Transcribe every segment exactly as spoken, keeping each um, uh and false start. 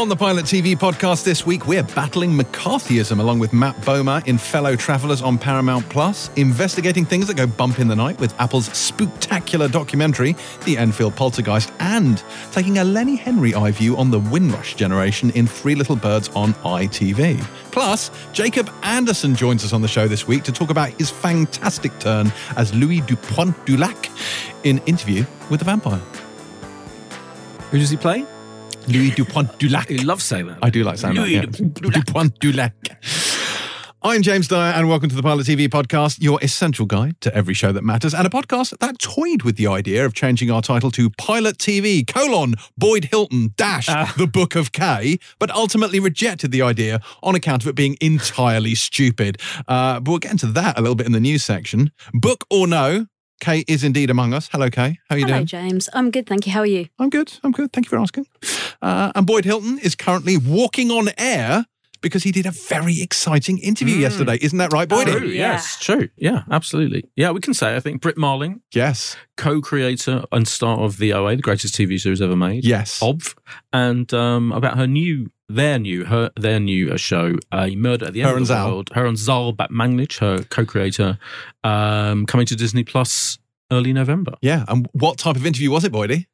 On the Pilot T V podcast this week, we're battling McCarthyism along with Matt Bomer in Fellow Travelers on Paramount+, investigating things that go bump in the night with Apple's spooktacular documentary, The Enfield Poltergeist, and taking a Lenny Henry eye view on the Windrush generation in Three Little Birds on I T V. Plus, Jacob Anderson joins us on the show this week to talk about his fantastic turn as Louis de Pointe du Lac in Interview with the Vampire. Who does he play? Louis de Pointe du Lac. You love saying that. I do like saying Louis that. Louis yeah. de Pointe du Lac. I'm James Dyer, and welcome to the Pilot T V podcast, your essential guide to every show that matters, and a podcast that toyed with the idea of changing our title to Pilot T V colon Boyd Hilton dash uh. The Book of K, but ultimately rejected the idea on account of it being entirely stupid. Uh, but we'll get into that a little bit in the news section. Book or no? Kay is indeed among us. Hello, Kay. How are you Hello, doing? Hello, James. I'm good, thank you. How are you? I'm good. I'm good. Thank you for asking. Uh, and Boyd Hilton is currently walking on air because he did a very exciting interview mm. yesterday. Isn't that right, Boyd? True, yeah. yes. True. Yeah, absolutely. Yeah, we can say, I think, Britt Marling. Yes. Co-creator and star of The O A, the greatest T V series ever made. Yes. Obv. And um, about her new... Their new, her, their new show, A Murder at the End of the World. Her and Zal Batmanglitch, her co-creator, um, coming to Disney Plus early November. Yeah, and what type of interview was it, Boydie?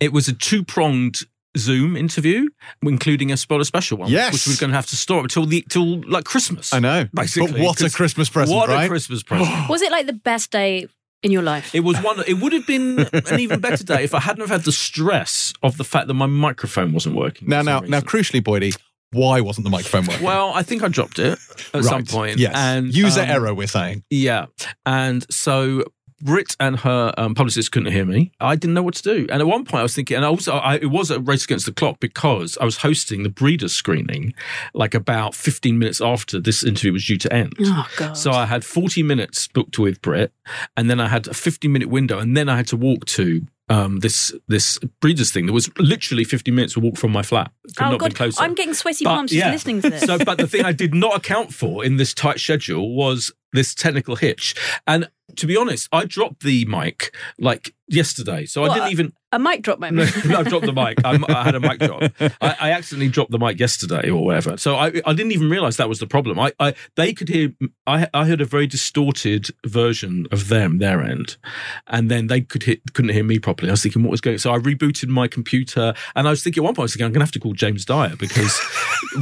It was a two-pronged Zoom interview, including a spoiler special one, yes. which we're going to have to store till the till like Christmas. I know, basically. But what a Christmas present! What right? a Christmas present! Was it like the best day? In your life. It was one. It would have been an even better day if I hadn't have had the stress of the fact that my microphone wasn't working. Now, now, now, crucially, Boydie, why wasn't the microphone working? Well, I think I dropped it at right. some point. Yes. And, User um, error, we're saying. Yeah. And so Britt and her um, publicist couldn't hear me. I didn't know what to do. And at one point I was thinking, and also I, it was a race against the clock because I was hosting the Breeders screening like about fifteen minutes after this interview was due to end. Oh, God. So I had forty minutes booked with Britt, and then I had a fifteen minute window, and then I had to walk to um, this this Breeders thing. There was literally fifty minutes to walk from my flat. Could oh, not God. Be closer. I'm getting sweaty palms just yeah. listening to this. So, but the thing I did not account for in this tight schedule was this technical hitch. And to be honest, I dropped the mic like yesterday, so what, I didn't even... A mic drop moment? No, I dropped the mic. I, I had a mic drop. I, I accidentally dropped the mic yesterday or whatever, so I, I didn't even realise that was the problem. I, I They could hear... I, I heard a very distorted version of them, their end, and then they could hear, couldn't hear me properly. I was thinking, what was going on? So I rebooted my computer, and I was thinking at one point, I was thinking, I'm going to have to call James Dyer because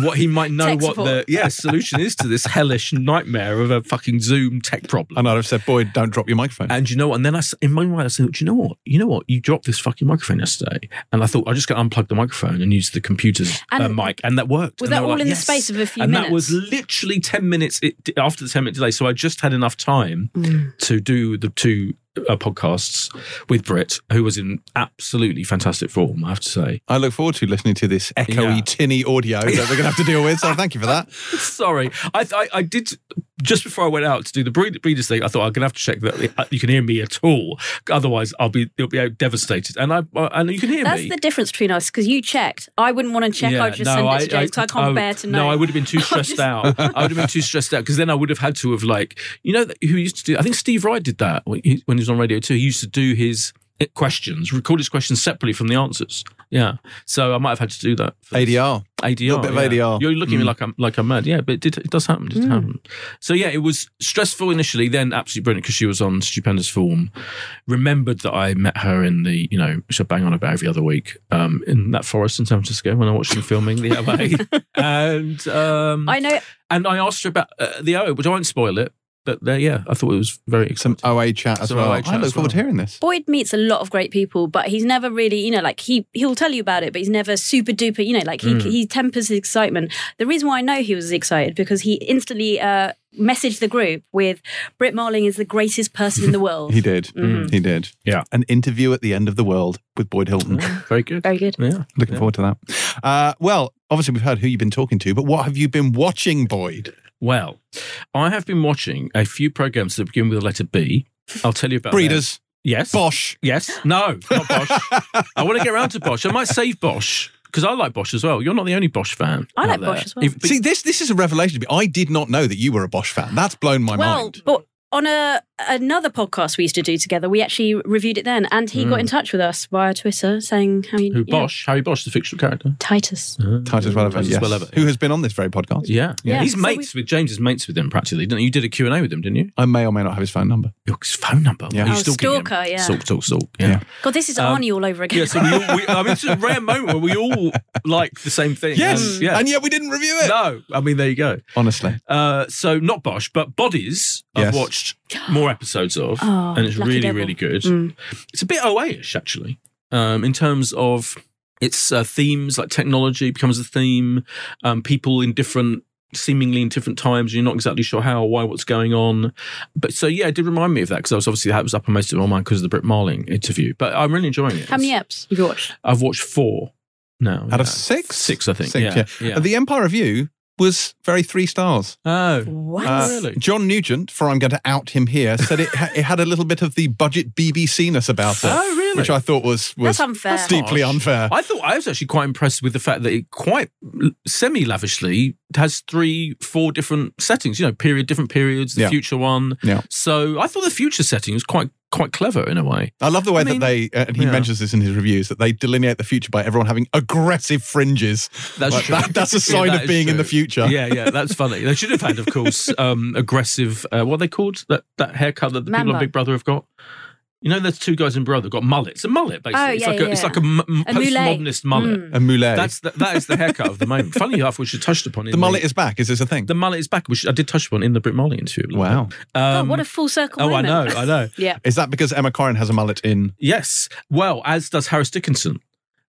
what he might know tech what support. the yeah solution is to this hellish nightmare of a fucking Zoom tech problem. And I'd have said, Boyd, don't drop your microphone. And you know what? And then I, in my mind, I said, do you know what? You know what? You dropped this fucking microphone yesterday. And I thought, I'm just going to unplug the microphone and use the computer's and uh, mic. And that worked. Was that all like, in yes. the space of a few and minutes? And that was literally ten minutes it, after the ten minute delay. So I just had enough time mm. to do the two uh, podcasts with Britt, who was in absolutely fantastic form, I have to say. I look forward to listening to this echoey, yeah. tinny audio that we're going to have to deal with. So thank you for that. Sorry. I, I, I did... Just before I went out to do the Breeders thing, I thought I'm going to have to check that you can hear me at all. Otherwise, I'll be it'll be devastated. And I and you can hear That's me. That's the difference between us because you checked. I wouldn't want to check. Yeah, I would just no, send it to James because I, I can't I, bear to know. No, I would have been too stressed just... out. I would have been too stressed out because then I would have had to have like you know who used to do. I think Steve Wright did that when he, when he was on Radio Two. He used to do his questions, record his questions separately from the answers. Yeah, so I might have had to do that. A D R. A D R, a little bit of yeah. A D R. You're looking mm. at me like I'm like I'm mad, yeah. But it, did, it does happen, it does mm. happen. So yeah, it was stressful initially, then absolutely brilliant because she was on stupendous form. Remembered that I met her in the, you know, which I bang on about every other week, um, in that forest in San Francisco when I watched her filming The O A, and um, I know. And I asked her about uh, The O A, which I won't spoil it. But there, yeah, I thought it was very exciting. Some O A chat as Some well. O A chat I look forward well. to hearing this. Boyd meets a lot of great people, but he's never really, you know, like he, he'll tell you about it, but he's never super duper, you know, like he, mm. he tempers his excitement. The reason why I know he was excited because he instantly... Uh, messaged the group with Britt Marling is the greatest person in the world. He did. Mm. He did. Yeah. An interview at the end of the world with Boyd Hilton. Mm. Very good. Very good. Yeah. Looking yeah. forward to that. Uh, well, obviously we've heard who you've been talking to, but what have you been watching, Boyd? Well, I have been watching a few programs that begin with the letter B. I'll tell you about Breeders. That. Yes. Bosch. Yes. No, not Bosch. I want to get around to Bosch. I might save Bosch. Because I like Bosch as well. You're not the only Bosch fan. I like there. Bosch as well. If, See, this this is a revelation to me. I did not know that you were a Bosch fan. That's blown my well, mind. Well, but on a another podcast we used to do together, we actually reviewed it then, and he mm. got in touch with us via Twitter saying how he... Who, Bosch? Know, Harry Bosch, the fictional character? Titus. Uh, Titus Welliver, yes. Welliver, yeah. Who has been on this very podcast. Yeah. yeah. yeah. He's so mates we... with... James is mates with him, practically. Didn't You did a Q and A with him, didn't you? I may or may not have his phone number. Your phone number? Yeah. Oh, stalker, yeah. Stalk, stalk, stalk. Yeah. yeah. God, this is um, Arnie all over again. Yeah, so we all, we, I mean, it's a rare moment where we all like the same thing. Yes, and, yeah. and yet we didn't review it. No. I mean, there you go. Honestly. Uh, so, not Bosch, but Bodies, yes. I've watched... more episodes of, oh, and it's really, devil. really good. Mm. It's a bit O A-ish, actually, um, in terms of its uh, themes, like technology becomes a theme, um, people in different, seemingly in different times, you're not exactly sure how or why, what's going on. But so, yeah, it did remind me of that, because I was obviously, that was up on most of my mind because of the Britt Marling interview, but I'm really enjoying it. How many eps have you watched? I've watched four now. Out yeah. of six? Six, I think, six, yeah. yeah. yeah. The Empire Review... was very three stars. Oh, what? Uh, really? John Nugent, for I'm going to out him here, said it, ha- it had a little bit of the budget B B C-ness about it. Oh, really? Which I thought was, was That's unfair. deeply Gosh. unfair. I thought I was actually quite impressed with the fact that it quite semi-lavishly has three, four different settings, you know, period, different periods, the yeah. future one. Yeah. So I thought the future setting was quite quite clever in a way. I love the way I mean, that they, uh, and he yeah. mentions this in his reviews, that they delineate the future by everyone having aggressive fringes. That's like, true. That, that's a sign yeah, that of being true. in the future. Yeah, yeah, that's funny. They should have had, of course, um, aggressive, uh, what are they called? That that haircut that the Mamba. people on Big Brother have got? You know, there's two guys in Brother got mullets. A mullet, basically. Oh, yeah, it's like a, yeah. it's like a, m- a postmodernist mullet. mullet. Mm. A mullet. That's the, that is the haircut of the moment. Funnily enough, which I touched upon. In the mullet the, is back. Is this a thing? The mullet is back, which I did touch upon in the Britt Marling interview. Wow. Um, God, what a full circle moment. Oh, I know, I know. yeah. Is that because Emma Corrin has a mullet in? Yes. Well, as does Harris Dickinson.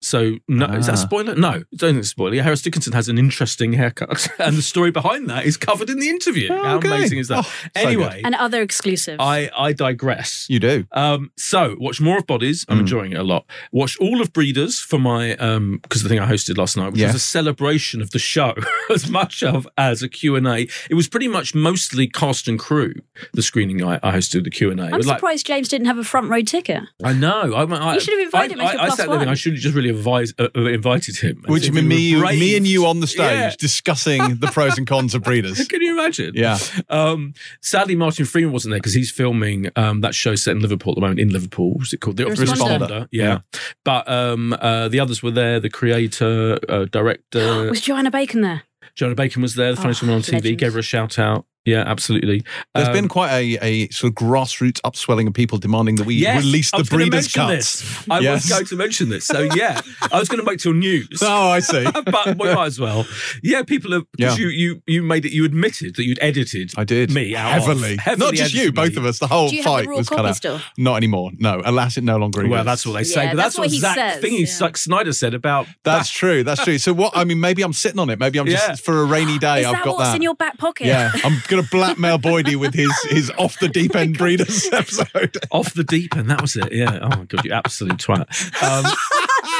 So, no, ah. is that a spoiler? No, I don't think it's a spoiler. Harris Dickinson has an interesting haircut, and the story behind that is covered in the interview. Oh, How okay. amazing is that? Oh, anyway. So and other exclusives. I, I digress. You do. Um, so, watch more of Bodies. I'm mm. enjoying it a lot. Watch all of Breeders for my, because um, the thing I hosted last night, which yeah. was a celebration of the show, as much of as a Q and A. It was pretty much mostly cast and crew, the screening I, I hosted, the Q and A. I'm surprised like, James didn't have a front row ticket. I know. I, I, you should have invited him into Plus One. I should have just really Advise, uh, invited him. Which mean me, you, me and you on the stage yeah. discussing the pros and cons of Breeders. Can you imagine? Yeah. Um, sadly, Martin Freeman wasn't there because he's filming um, that show set in Liverpool at the moment, in Liverpool. What's it called? The Responder. Yeah. yeah. But um, uh, the others were there, the creator, uh, director. Was Joanna Bacon there? Joanna Bacon was there, the funniest oh, woman on T V, legend. Gave her a shout out. Yeah, absolutely. There's um, been quite a, a sort of grassroots upswelling of people demanding that we yes, release the Breeders' cuts. This. I yes. was going to mention this. So, yeah, I was going to make till news. Oh, I see. But we might as well. Yeah, people have, because yeah. you, you, you made it, you admitted that you'd edited I did. me out. Heavily. heavily. Not just you, me. both of us. The whole fight was cut out. Still? Not anymore. No, alas, it no longer exists. Well, that's what they say. Yeah, but that's, that's what, what Zach says. Thingy, yeah. like Snyder said about. That's that. true. That's true. So, what, I mean, maybe I'm sitting on it. Maybe I'm just, yeah. for a rainy day, I've got that. Is that what's in your back pocket? Yeah. I'm going to blackmail Boydie with his his off the deep end Breeders episode. Off the deep end, that was it. Yeah. Oh my god, you absolute twat. Um,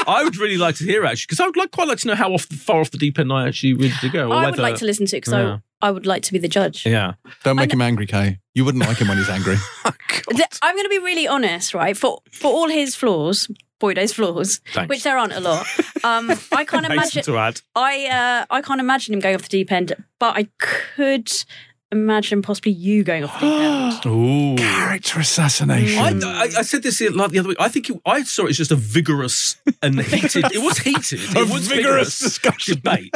I would really like to hear actually, because I would like quite like to know how off the, far off the deep end I actually really to go. Or I whether, would like to listen to it because yeah. I, I would like to be the judge. Yeah. Don't make I, him angry, Kay. You wouldn't like him when he's angry. Oh, I'm going to be really honest, right? For for all his flaws. Boydo's flaws, Thanks. which there aren't a lot. Um, I can't imagine. To add. I uh, I can't imagine him going off the deep end, but I could imagine possibly you going off the deep end. Ooh. Character assassination. I, I, I said this like the other week. I think it, I saw it as just a vigorous and heated. It was heated. It a was vigorous, vigorous discussion debate.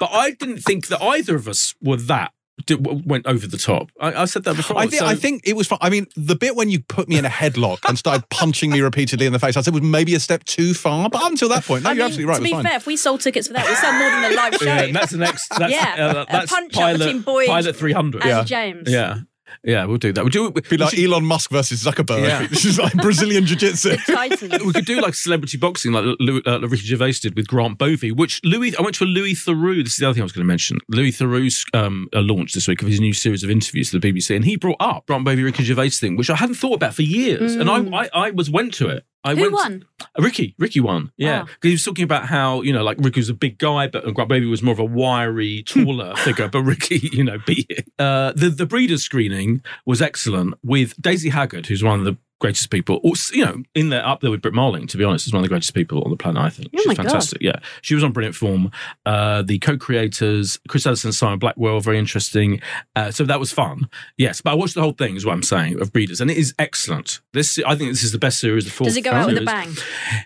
But I didn't think that either of us were that. Went over the top. I, I said that before. I think, so. I think it was fun. I mean, the bit when you put me in a headlock and started punching me repeatedly in the face, I said it was maybe a step too far. But until that point, no, I you're mean, absolutely right. To be fine. fair, if we sold tickets for that, we sell more than a live show. Yeah, that's the next. That's, yeah, uh, that's a punch pilot, up between Boyd Pilot three hundred and yeah. James. Yeah. Yeah, we'll do that. We'll do it. It'd be like Elon Musk versus Zuckerberg. Yeah. This is like Brazilian jiu-jitsu. We could do like celebrity boxing, like Louis, uh, Ricky Gervais did with Grant Bovey. Which Louis, I went to a Louis Theroux. This is the other thing I was going to mention. Louis Theroux's um, launch this week of his new series of interviews to the B B C, and he brought up Grant Bovey, Ricky Gervais thing, which I hadn't thought about for years, mm. and I, I, I was went to it. I Who went, won? Ricky. Ricky won, yeah. Because oh. he was talking about how, you know, like Ricky was a big guy, but Grant Bovey was more of a wiry, taller figure, but Ricky, you know, beat it. Uh, the, the Breeders screening was excellent with Daisy Haggard, who's one of the greatest people, or, you know, in there up there with Britt Marling, to be honest, is one of the greatest people on the planet, I think. Oh, she's fantastic. God. Yeah. She was on brilliant form. Uh, the co-creators, Chris Ellison and Simon Blackwell, very interesting. Uh, so that was fun. Yes, but I watched the whole thing, is what I'm saying, of Breeders, and it is excellent. This, I think this is the best series, the fourth series. Does it go out with a bang?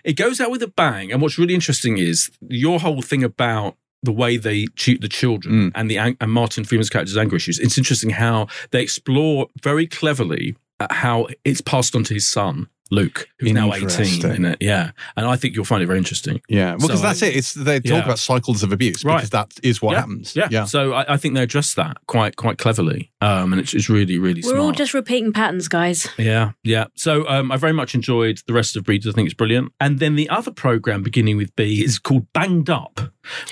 It goes out with a bang, and what's really interesting is your whole thing about the way they treat the children mm. and the and Martin Freeman's character's anger issues. It's interesting how they explore very cleverly at how it's passed on to his son, Luke, who's now eighteen, in it, yeah. And I think you'll find it very interesting. Yeah, well, because so, that's it. It's they talk yeah. about cycles of abuse, right? Because that is what yeah. happens. Yeah. yeah. So I, I think they address that quite quite cleverly, um, and it's, it's really really. We're smart. all just repeating patterns, guys. Yeah, yeah. So um, I very much enjoyed the rest of Breeders. I think it's brilliant. And then the other program beginning with B is called Banged Up,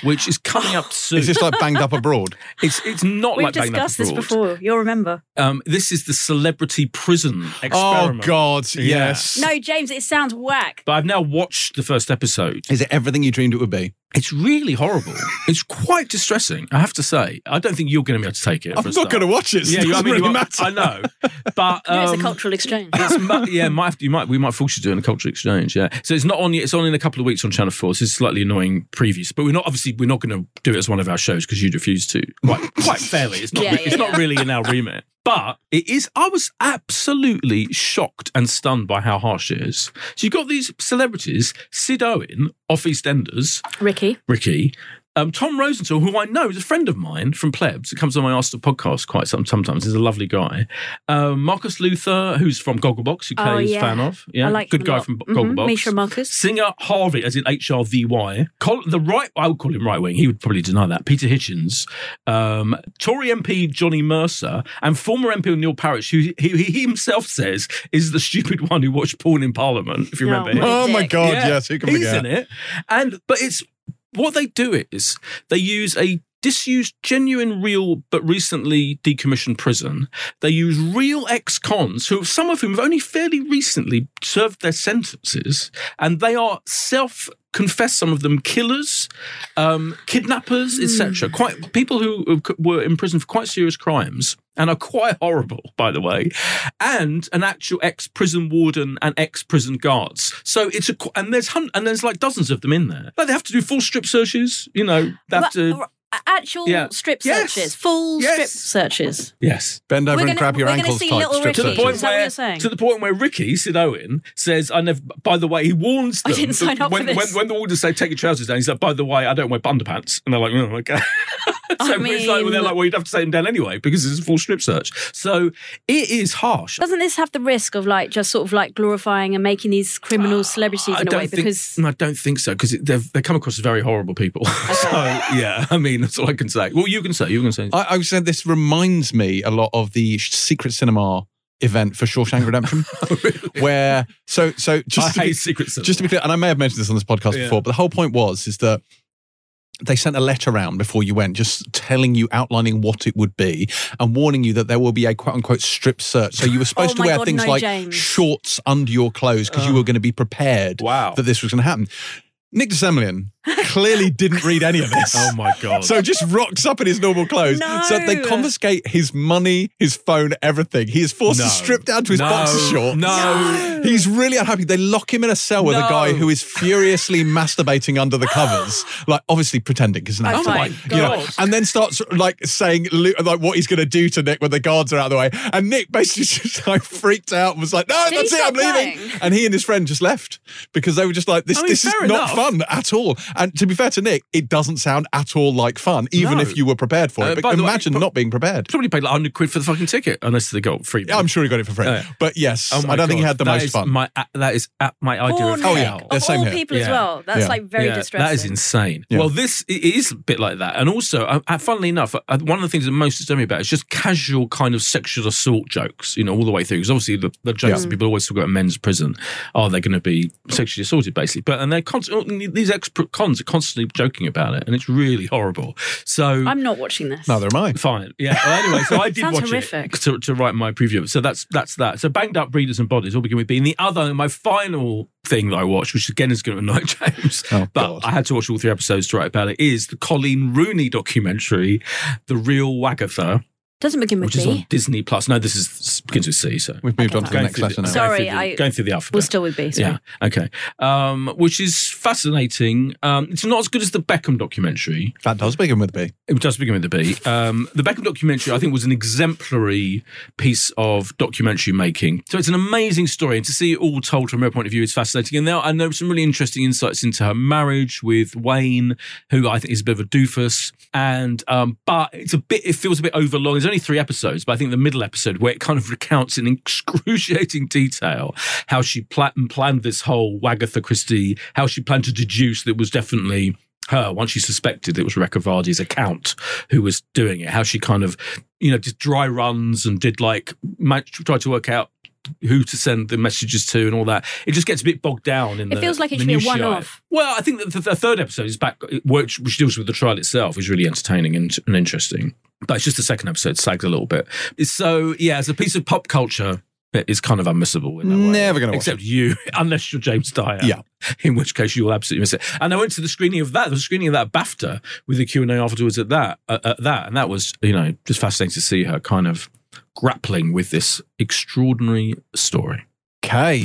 which is coming up soon. Is this like Banged Up Abroad? It's it's not We've like Banged Up Abroad. We've discussed this before. You'll remember. Um, this is the celebrity prison experiment. Oh God, yes. Yeah. No, James, it sounds whack. But I've now watched the first episode. Is it everything you dreamed it would be? It's really horrible. It's quite distressing, I have to say. I don't think you're going to be able to take it. I'm not going to watch it. Yeah, you, I mean, really you are, I know, but um, no, it's a cultural exchange. It's mu- yeah, might, you might we might force you to do a cultural exchange. Yeah, so it's not on. It's on in a couple of weeks on Channel four. So it's slightly annoying previews, but we're not obviously we're not going to do it as one of our shows because you'd refuse to. Quite, quite fairly, it's not. Yeah, re- yeah, it's yeah. not really in our remit. But it is. I was absolutely shocked and stunned by how harsh it is. So you've got these celebrities, Sid Owen off EastEnders, Ricky. Ricky. Um, Tom Rosenthal, who I know is a friend of mine from Plebs, it comes on my Arsenal podcast quite some, sometimes. He's a lovely guy. Um, Marcus Luther, who's from Gogglebox, who Kay's oh, yeah. fan of. Yeah, I like good guy lot. from Gogglebox. Mm-hmm. Misha Marcus. Singer Harvey, as in H R V Y. Col- the right, I would call him right wing. He would probably deny that. Peter Hitchens, um, Tory M P Johnny Mercer, and former M P Neil Parish, who he, he himself says is the stupid one who watched porn in Parliament. If you remember, no, him. Oh my God, yeah. yes, who can He's forget? in it, and but it's. What they do is they use a disused, genuine, real, but recently decommissioned prison. They use real ex-cons, who some of whom have only fairly recently served their sentences, and they are self- confess some of them killers, um, kidnappers, et cetera. Quite people who were in prison for quite serious crimes and are quite horrible, by the way. And an actual ex-prison warden and ex-prison guards. So it's a and there's hun- and there's like dozens of them in there. Like they have to do full strip searches. You know, they have to. Actual yeah. strip yes. searches, full yes. strip searches. Yes, bend over gonna, and grab your ankles. We're going to see Little Ricky. To the point where, where to the point where Ricky Sid Owen says, "I never." By the way, he warns them. I didn't sign up when, for this. When, when the wardens say, "Take your trousers down," he's like, "By the way, I don't wear underpants," and they're like, "Oh, okay." so I mean, like, well, they're like, "Well, you'd have to take them down anyway because it's a full strip search." So it is harsh. Doesn't this have the risk of like just sort of like glorifying and making these criminal celebrities uh, in a way? Think, because I don't think so because they come across as very horrible people. Okay. so yeah, I mean. That's all I can say. Well, you can say. You can say. I, I would say this reminds me a lot of the Secret Cinema event for Shawshank Redemption, oh, really? where so so just I to hate be, Secret Cinema. Just to be clear, and I may have mentioned this on this podcast yeah. before, but the whole point was is that they sent a letter around before you went, just telling you, outlining what it would be, and warning you that there will be a quote unquote strip search. So you were supposed oh to wear God, things no, like James. shorts under your clothes because oh. you were going to be prepared wow. that this was going to happen. Nick Dissemblian clearly didn't read any of this. Oh, my God. So just rocks up in his normal clothes. No. So they confiscate his money, his phone, everything. He is forced no. to strip down to his no. boxer shorts. No. He's really unhappy. They lock him in a cell with no. a guy who is furiously masturbating under the covers, like obviously pretending because oh my God. You know, and then starts like saying like what he's going to do to Nick when the guards are out of the way. And Nick basically just like freaked out and was like, no, Did that's it, I'm leaving. Playing? And he and his friend just left because they were just like, this, I mean, this is enough. not fun at all. And to be fair to Nick, it doesn't sound at all like fun, even no. if you were prepared for it. Uh, but imagine way, not being prepared. Probably paid like one hundred quid for the fucking ticket, unless they got free. Yeah, I'm sure he got it for free. Uh, but yes, oh I don't God. think he had the that most fun. My, uh, that is uh, my idea Poor of Nick. Oh, yeah. Of Same all here. people yeah. as well. That's yeah. like very yeah, distressing. That is insane. Yeah. Well, this it is a bit like that. And also, uh, funnily enough, uh, one of the things that most disturbs me about is just casual kind of sexual assault jokes, you know, all the way through. Because obviously the, the jokes yeah. that people always talk about in men's prison, are they going to be sexually assaulted, basically. But and they're constantly, these expert cons are constantly joking about it, and it's really horrible. So I'm not watching this. Neither am I. Fine. Yeah. Well, anyway, so I did watch horrific. it to, to write my preview. So that's that's that. So Banged Up, Breeders and Bodies all begin with B. And the other, my final thing that I watched, which again is going to annoy James, oh, but God. I had to watch all three episodes to write about it, is the Colleen Rooney documentary, The Real Wagatha. Doesn't begin with which B. Which is on Disney Plus. No, this is this begins with C. So we've moved okay, on to the next letter now. Sorry, going through, I, the, going through the alphabet. We'll still with B. Sorry. Yeah. Okay. Um, which is fascinating. Um, it's not as good as the Beckham documentary. That does begin with B. It does begin with the B. Um, the Beckham documentary, I think, was an exemplary piece of documentary making. So it's an amazing story, and to see it all told from her point of view is fascinating. And there are, and there are some really interesting insights into her marriage with Wayne, who I think is a bit of a doofus. And um, but it's a bit. It feels a bit overlong. It's only three episodes, but I think the middle episode where it kind of recounts in excruciating detail how she pl- planned this whole Agatha Christie, how she planned to deduce that it was definitely her once she suspected it was Rebecca Vardy's account who was doing it, how she kind of, you know, did dry runs and did like, tried to work out who to send the messages to and all that. It just gets a bit bogged down in it the It feels like it should be a one-off. Well, I think that the, the third episode is back, which, which deals with the trial itself, is really entertaining and, and interesting. But it's just the second episode sags a little bit. So, yeah, as a piece of pop culture, it is kind of unmissable in that way. Never going to watch Except it. you, unless you're James Dyer. Yeah. In which case you will absolutely miss it. And I went to the screening of that, the screening of that BAFTA with the Q and A afterwards at that, uh, at that. And that was, you know, just fascinating to see her kind of grappling with this extraordinary story. Okay.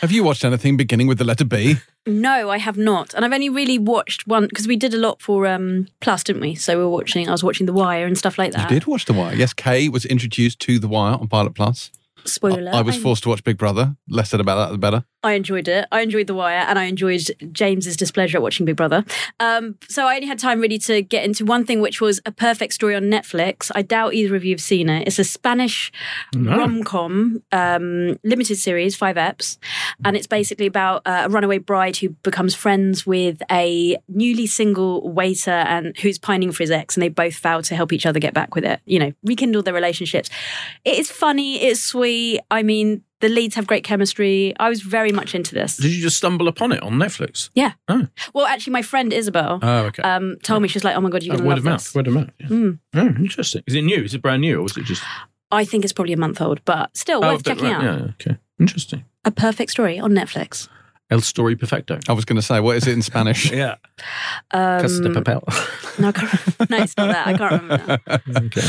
Have you watched anything beginning with the letter B? No, I have not. And I've only really watched one, because we did a lot for um, Plus, didn't we? So we were watching, I was watching The Wire and stuff like that. You did watch The Wire. Yes, Kay was introduced to The Wire on Pilot Plus. Spoiler. I, I was forced to watch Big Brother. Less said about that, the better. I enjoyed it. I enjoyed The Wire, and I enjoyed James's displeasure at watching Big Brother. Um, so I only had time really to get into one thing, which was A Perfect Story on Netflix. I doubt either of you have seen it. It's a Spanish no. rom-com, um, limited series, five eps, and it's basically about uh, a runaway bride who becomes friends with a newly single waiter and who's pining for his ex, and they both vow to help each other get back with it, you know, rekindle their relationships. It is funny. It's sweet. I mean, the leads have great chemistry. I was very much into this. Did you just stumble upon it on Netflix? Yeah. Oh. Well, actually, my friend Isabel oh, okay. um, told oh. me, she was like, oh my God, you're oh, going to love mouth, this. Word of mouth. Word of mouth. Oh, interesting. Is it new? Is it brand new? Or was it just... I think it's probably a month old, but still oh, worth but, checking right, out. Yeah, okay. Interesting. A Perfect Story on Netflix. El Story Perfecto. I was going to say, what is it in Spanish? yeah. Um, Casa de Papel. no, I can't, no, it's not that. I can't remember that. okay.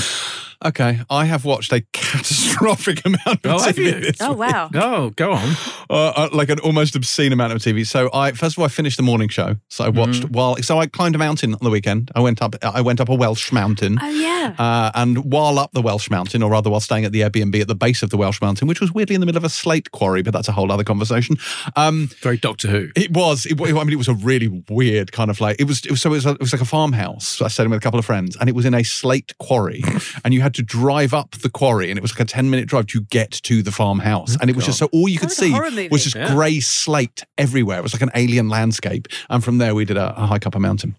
Okay, I have watched a catastrophic amount of oh, T V this Oh, wow. Week. No, go on. Uh, like an almost obscene amount of T V. So I, first of all, I finished The Morning Show. So I watched mm. while, so I climbed a mountain on the weekend. I went up, I went up a Welsh mountain. Oh, yeah. Uh, and while up the Welsh mountain, or rather while staying at the Airbnb at the base of the Welsh mountain, which was weirdly in the middle of a slate quarry, but that's a whole other conversation. Um, Very Doctor Who. It was. It, I mean, it was a really weird kind of like, it was, it was so it was, a, it was like a farmhouse. I stayed in with a couple of friends, and it was in a slate quarry. and you had to drive up the quarry, and it was like a ten minute drive to get to the farmhouse. And it was just so all you could see was just yeah. grey slate everywhere. It was like an alien landscape. And from there, we did a, a hike up a mountain.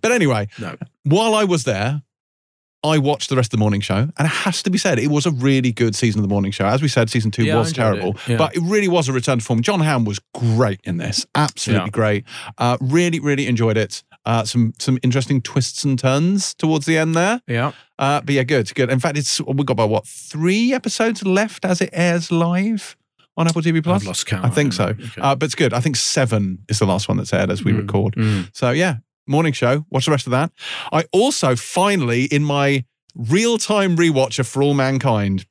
But anyway, no. while I was there, I watched the rest of The Morning Show, and it has to be said, it was a really good season of The Morning Show. As we said, season two yeah, was terrible, it. Yeah. but it really was a return to form. John Hamm was great in this, absolutely yeah. great. Uh, really, really enjoyed it. Uh, some some interesting twists and turns towards the end there. Yeah. Uh, but yeah, good, good. In fact, it's we've got about, what, three episodes left as it airs live on Apple T V Plus? I've lost count. I think so. Okay. Uh, but it's good. I think seven is the last one that's aired as we mm. record. Mm. So yeah. Morning Show. Watch the rest of that. I also finally, in my real-time rewatch of For All Mankind,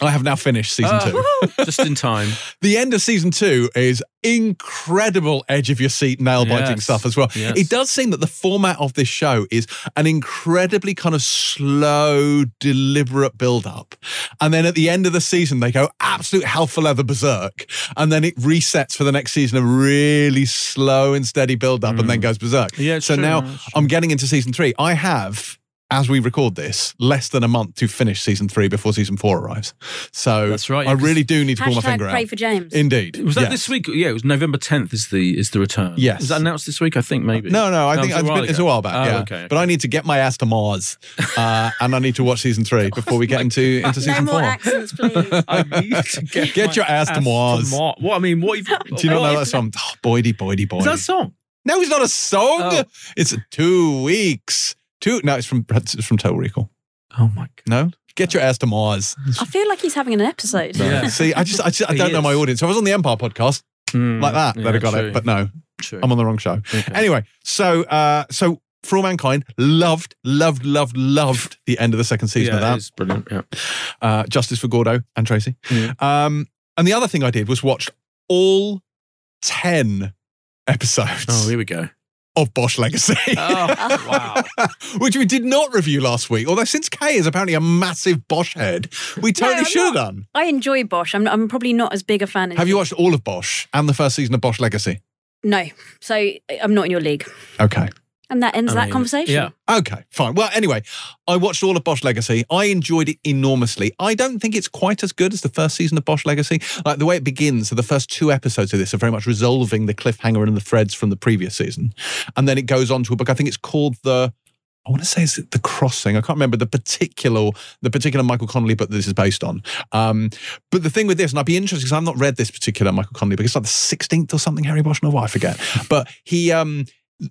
I have now finished season uh, two. Just in time. The end of season two is incredible edge-of-your-seat, nail-biting yes. stuff as well. Yes. It does seem that the format of this show is an incredibly kind of slow, deliberate build-up. And then at the end of the season, they go absolute hell for leather berserk. And then it resets for the next season, a really slow and steady build-up mm. and then goes berserk. Yeah, so true, now I'm getting into season three. I have... as we record this, less than a month to finish season three before season four arrives. So that's right, yeah, I really do need to pull my finger out. Hashtag pray for James. Indeed. Was that yes. this week? Yeah, it was November tenth is the is the return. Yes. Was that announced this week? I think maybe. No, no, I no, think it's a, been, it's a while back. Oh, yeah. okay, okay. But I need to get my ass to Mars uh, and I need to watch season three before we get into, into season no four. No more accents, please. I need to get, get your ass, ass to Mars. To Mar- what I mean, what? You've, do you not know that song? Oh, Boydie, Boydie, Boydie. Is that a song? No, it's not a song. Oh. It's two weeks. Two, no, it's from it's from Total Recall. Oh my God! No, get your ass to Mars. I feel like he's having an episode. No. Yeah. See, I just I, just, I don't know my audience. I was on the Empire podcast mm, like that. Yeah, that I got true. it, but no, true. I'm on the wrong show. Okay. Anyway, so uh, so For All Mankind, loved, loved, loved, loved the end of the second season yeah, of that. Yeah, it's brilliant, yeah. Uh, Justice for Gordo and Tracy. Mm. Um, and the other thing I did was watch all ten episodes. Oh, here we go. Of Bosch Legacy. Oh, wow. Which we did not review last week. Although since Kay is apparently a massive Bosch head, we totally no, should not, have done. I enjoy Bosch. I'm, I'm probably not as big a fan. As have you watched all of Bosch and the first season of Bosch Legacy? No. So I'm not in your league. Okay. And that ends I mean, that conversation. Yeah. Okay, fine. Well, anyway, I watched all of Bosch Legacy. I enjoyed it enormously. I don't think it's quite as good as the first season of Bosch Legacy. Like the way it begins, so the first two episodes of this are very much resolving the cliffhanger and the threads from the previous season. And then it goes on to a book. I think it's called the, I want to say it's The Crossing. I can't remember the particular the particular Michael Connolly book that this is based on. Um, but the thing with this, and I'd be interested because I've not read this particular Michael Connolly book. It's like the sixteenth or something Harry Bosch novel, I forget. But he... Um,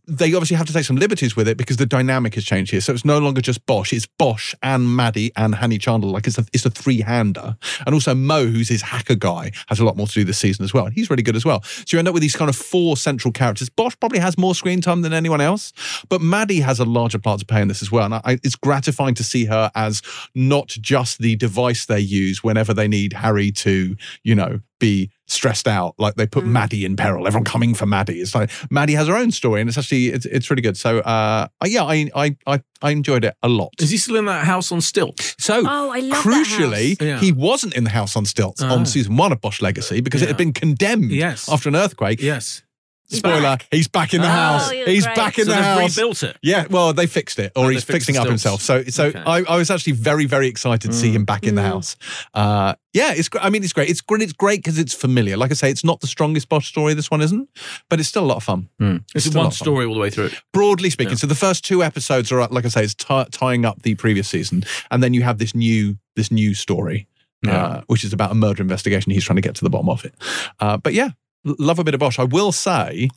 they obviously have to take some liberties with it because the dynamic has changed here. So it's no longer just Bosch. It's Bosch and Maddie and Hanny Chandler. Like it's a, it's a three-hander. And also Mo, who's his hacker guy, has a lot more to do this season as well. And he's really good as well. So you end up with these kind of four central characters. Bosch probably has more screen time than anyone else, but Maddie has a larger part to play in this as well. And I, it's gratifying to see her as not just the device they use whenever they need Harry to, you know, be stressed out. Like they put mm. Maddie in peril, everyone coming for Maddie. It's like Maddie has her own story and it's actually it's, it's really good. So uh yeah I, I I I enjoyed it a lot. Is he still in that house on stilts? So oh, I love crucially that house. He wasn't in the house on stilts oh. on season one of Bosch Legacy because yeah. it had been condemned yes. after an earthquake. Yes. Spoiler, back. he's back in the oh, house. He's great. back in so the house. Rebuilt it. Yeah, well, they fixed it, or oh, he's fixing it up himself. So, so okay. I, I was actually very, very excited to mm. see him back in the house. Uh, yeah, it's. I mean, it's great. It's great. It's great because it's familiar. Like I say, it's not the strongest Bosch story. This one isn't, but it's still a lot of fun. Mm. It's, it's one story all the way through. Broadly speaking, yeah. so the first two episodes are, like I say, it's t- tying up the previous season, and then you have this new, this new story, yeah. uh, which is about a murder investigation. He's trying to get to the bottom of it. Uh, but yeah. Love a bit of Bosch. I will say,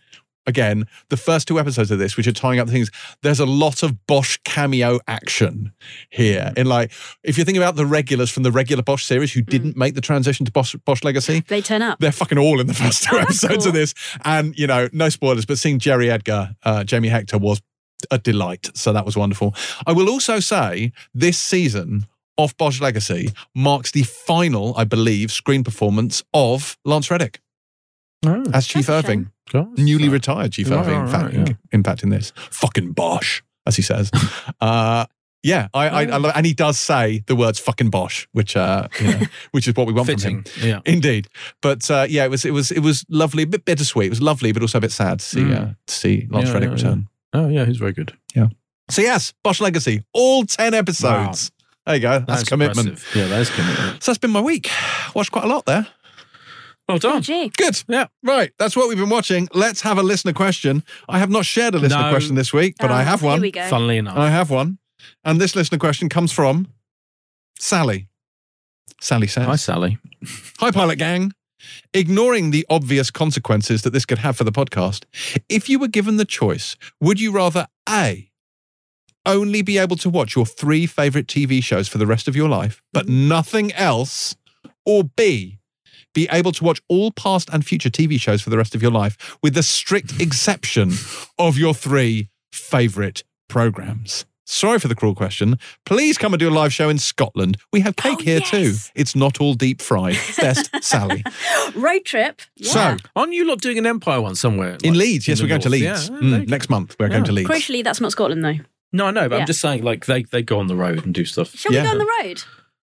again, the first two episodes of this, which are tying up things, there's a lot of Bosch cameo action here. In like, if you think about the regulars from the regular Bosch series who didn't mm. make the transition to Bosch, Bosch Legacy, they turn up. They're fucking all in the first two oh, episodes cool. of this. And, you know, no spoilers, but seeing Jerry Edgar, uh, Jamie Hector was a delight. So that was wonderful. I will also say this season of Bosch Legacy marks the final, I believe, screen performance of Lance Reddick. Oh, as Chief Irving, newly retired Chief oh, Irving, right, in, fact, yeah. in, in fact, in this fucking Bosch, as he says, uh, yeah, I, I, I love, and he does say the words "fucking Bosch," which, uh, you know, which is what we want Fitting. from him, yeah. indeed. But uh, yeah, it was, it was, it was lovely, a bit bittersweet. It was lovely, but also a bit sad to see, mm. uh, to see Lance yeah, Reddick yeah, return. Yeah. Oh yeah, he's very good. Yeah. So yes, Bosch Legacy, all ten episodes. Wow. There you go. That's, that's commitment. Impressive. Yeah, that is commitment. So that's been my week. Watched quite a lot there. Well done. Oh, good. Yeah. Right. That's what we've been watching. Let's have a listener question. I have not shared a listener no. question this week, but um, I have one. Here we go. Funnily enough. I have one. And this listener question comes from Sally. Sally says. Hi, Sally. Hi, Pilot Gang. Ignoring the obvious consequences that this could have for the podcast, if you were given the choice, would you rather A, only be able to watch your three favourite T V shows for the rest of your life, but nothing else, or B, be able to watch all past and future T V shows for the rest of your life, with the strict exception of your three favourite programmes? Sorry for the cruel question. Please come and do a live show in Scotland. We have cake oh, here yes. too. It's not all deep fried. Best Sally. Road trip. Yeah. So, aren't you lot doing an Empire one somewhere? Like in Leeds. In yes, we're north. going to Leeds. Yeah, mm, next month we're yeah. going to Leeds. Crucially, that's not Scotland though. No, I know, but yeah. I'm just saying like they, they go on the road and do stuff. Shall yeah. we go on the road?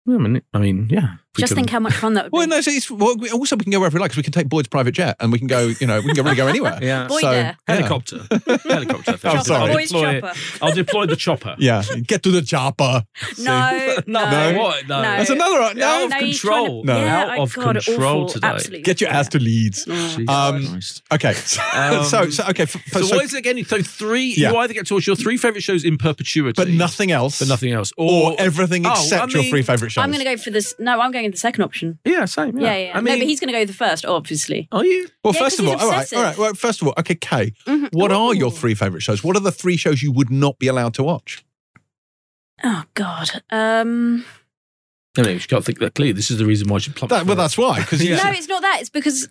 I mean, I mean, yeah. Just think how much fun that would be. Well, no, so it's, well, we, also we can go wherever we like because we can take Boyd's private jet and we can go, you know, we can go, really go anywhere. yeah. Boyd so, there. Helicopter. Helicopter. I'm oh, sorry. Boyd's deploy, chopper. I'll deploy the chopper. Yeah. Get to the chopper. No, no. No, what? No. no. That's another. Out no, of no, control. To, no. Yeah, out of God, control awful. Today. Absolutely. Get your ass yeah. to Leeds. Mm. Um, okay. Um, so, so, okay. For, for, so, so, what is it again? So, three, yeah. you either get to watch your three favourite shows in perpetuity. But nothing else. But nothing else. Or everything except your three favourite shows. I'm going to go for this. No, I'm going in the second option. Yeah, same. Yeah, yeah. yeah. I mean, no, but he's going to go with the first, obviously. Are you? Well, yeah, first of all, all right, all right. Well, first of all, okay, Kay, mm-hmm. what Ooh. are your three favourite shows? What are the three shows you would not be allowed to watch? Oh, God. Um... No, no, you can't think that clearly. This is the reason why you should plump that, well, that's why. Cause yeah. No, it's not that. It's because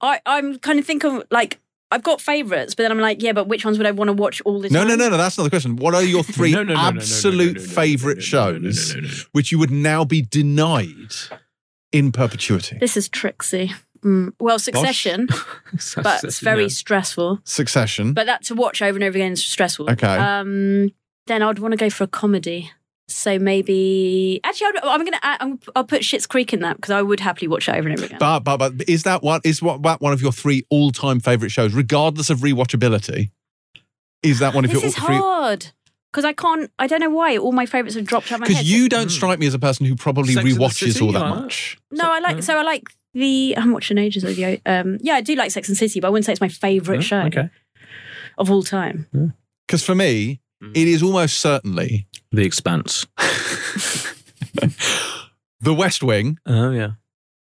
I, I'm kind of thinking, like, I've got favourites, but then I'm like, yeah, but which ones would I want to watch all the time? No, no, no, no, that's not the question. What are your three no, no, no, absolute favourite shows which you would now be denied in perpetuity? This is tricksy. Mm. Well, Succession, but it's very yeah. stressful. Succession. But that to watch over and over again is stressful. Okay. Um, then I'd want to go for a comedy. So maybe actually, I'd, I'm gonna I'm, I'll put Schitt's Creek in that because I would happily watch it over and over again. But but but is that one is what one of your three all time favourite shows, regardless of rewatchability? Is that one of this your all three? This is hard because I can't. I don't know why all my favourites have dropped out of my head. Because you don't mm. strike me as a person who probably Sex rewatches City, all that like much. No, so, I like no. so I like the I'm watching ages of the um yeah I do like Sex and City, but I wouldn't say it's my favourite oh, show okay. of all time. Because yeah. for me, mm. it is almost certainly. The Expanse. The West Wing. Oh, yeah.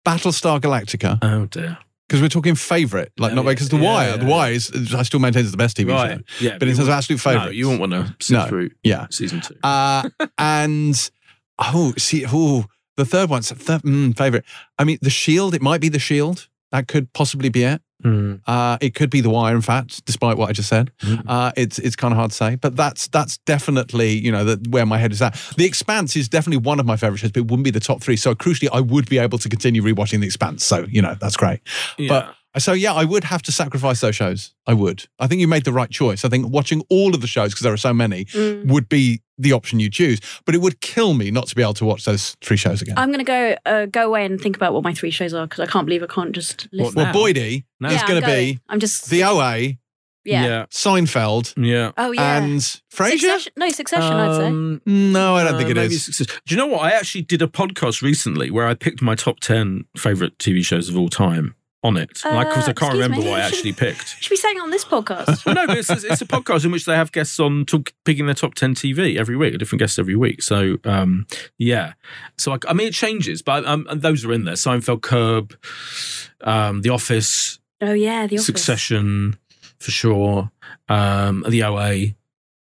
Battlestar Galactica. Oh, dear. Because we're talking favourite. Like, oh, not because yeah, The Wire. Yeah, yeah. The Wire is, I still maintain, it's the best T V right. show. Yeah, but, but in terms of absolute favourite. No, you won't want to sit no. through yeah. season two. Uh, and, oh, see, oh, the third one's th- mm, favourite. I mean, The Shield, it might be The Shield. That could possibly be it. Mm. Uh, it could be The Wire, in fact, despite what I just said. Mm. Uh, it's it's kind of hard to say, but that's that's definitely you know the, where my head is at. The Expanse is definitely one of my favourite shows, but it wouldn't be the top three. So crucially, I would be able to continue rewatching The Expanse. So you know that's great. Yeah. But so yeah, I would have to sacrifice those shows. I would. I think you made the right choice. I think watching all of the shows because there are so many mm. would be the option you choose. But it would kill me not to be able to watch those three shows again. I'm going to go uh, go away and think about what my three shows are because I can't believe I can't just list well, well, Boydie no. is yeah, going to be I'm just... The O A, yeah. yeah. Seinfeld, yeah. Oh, yeah. and Frasier? Succession? No, Succession, um, I'd say. No, I don't uh, think it is. Success- Do you know what? I actually did a podcast recently where I picked my top ten favourite T V shows of all time. On it, because uh, like, I can't remember me. what I actually picked. Should we say it on this podcast? Well, no, but it's, it's a podcast in which they have guests on talk, picking their top ten T V every week, a different guest every week. So, um, yeah. So, I, I mean, it changes, but um, those are in there. Seinfeld, Curb, um, The Office. Oh, yeah, The Office. Succession, for sure. Um, the O A.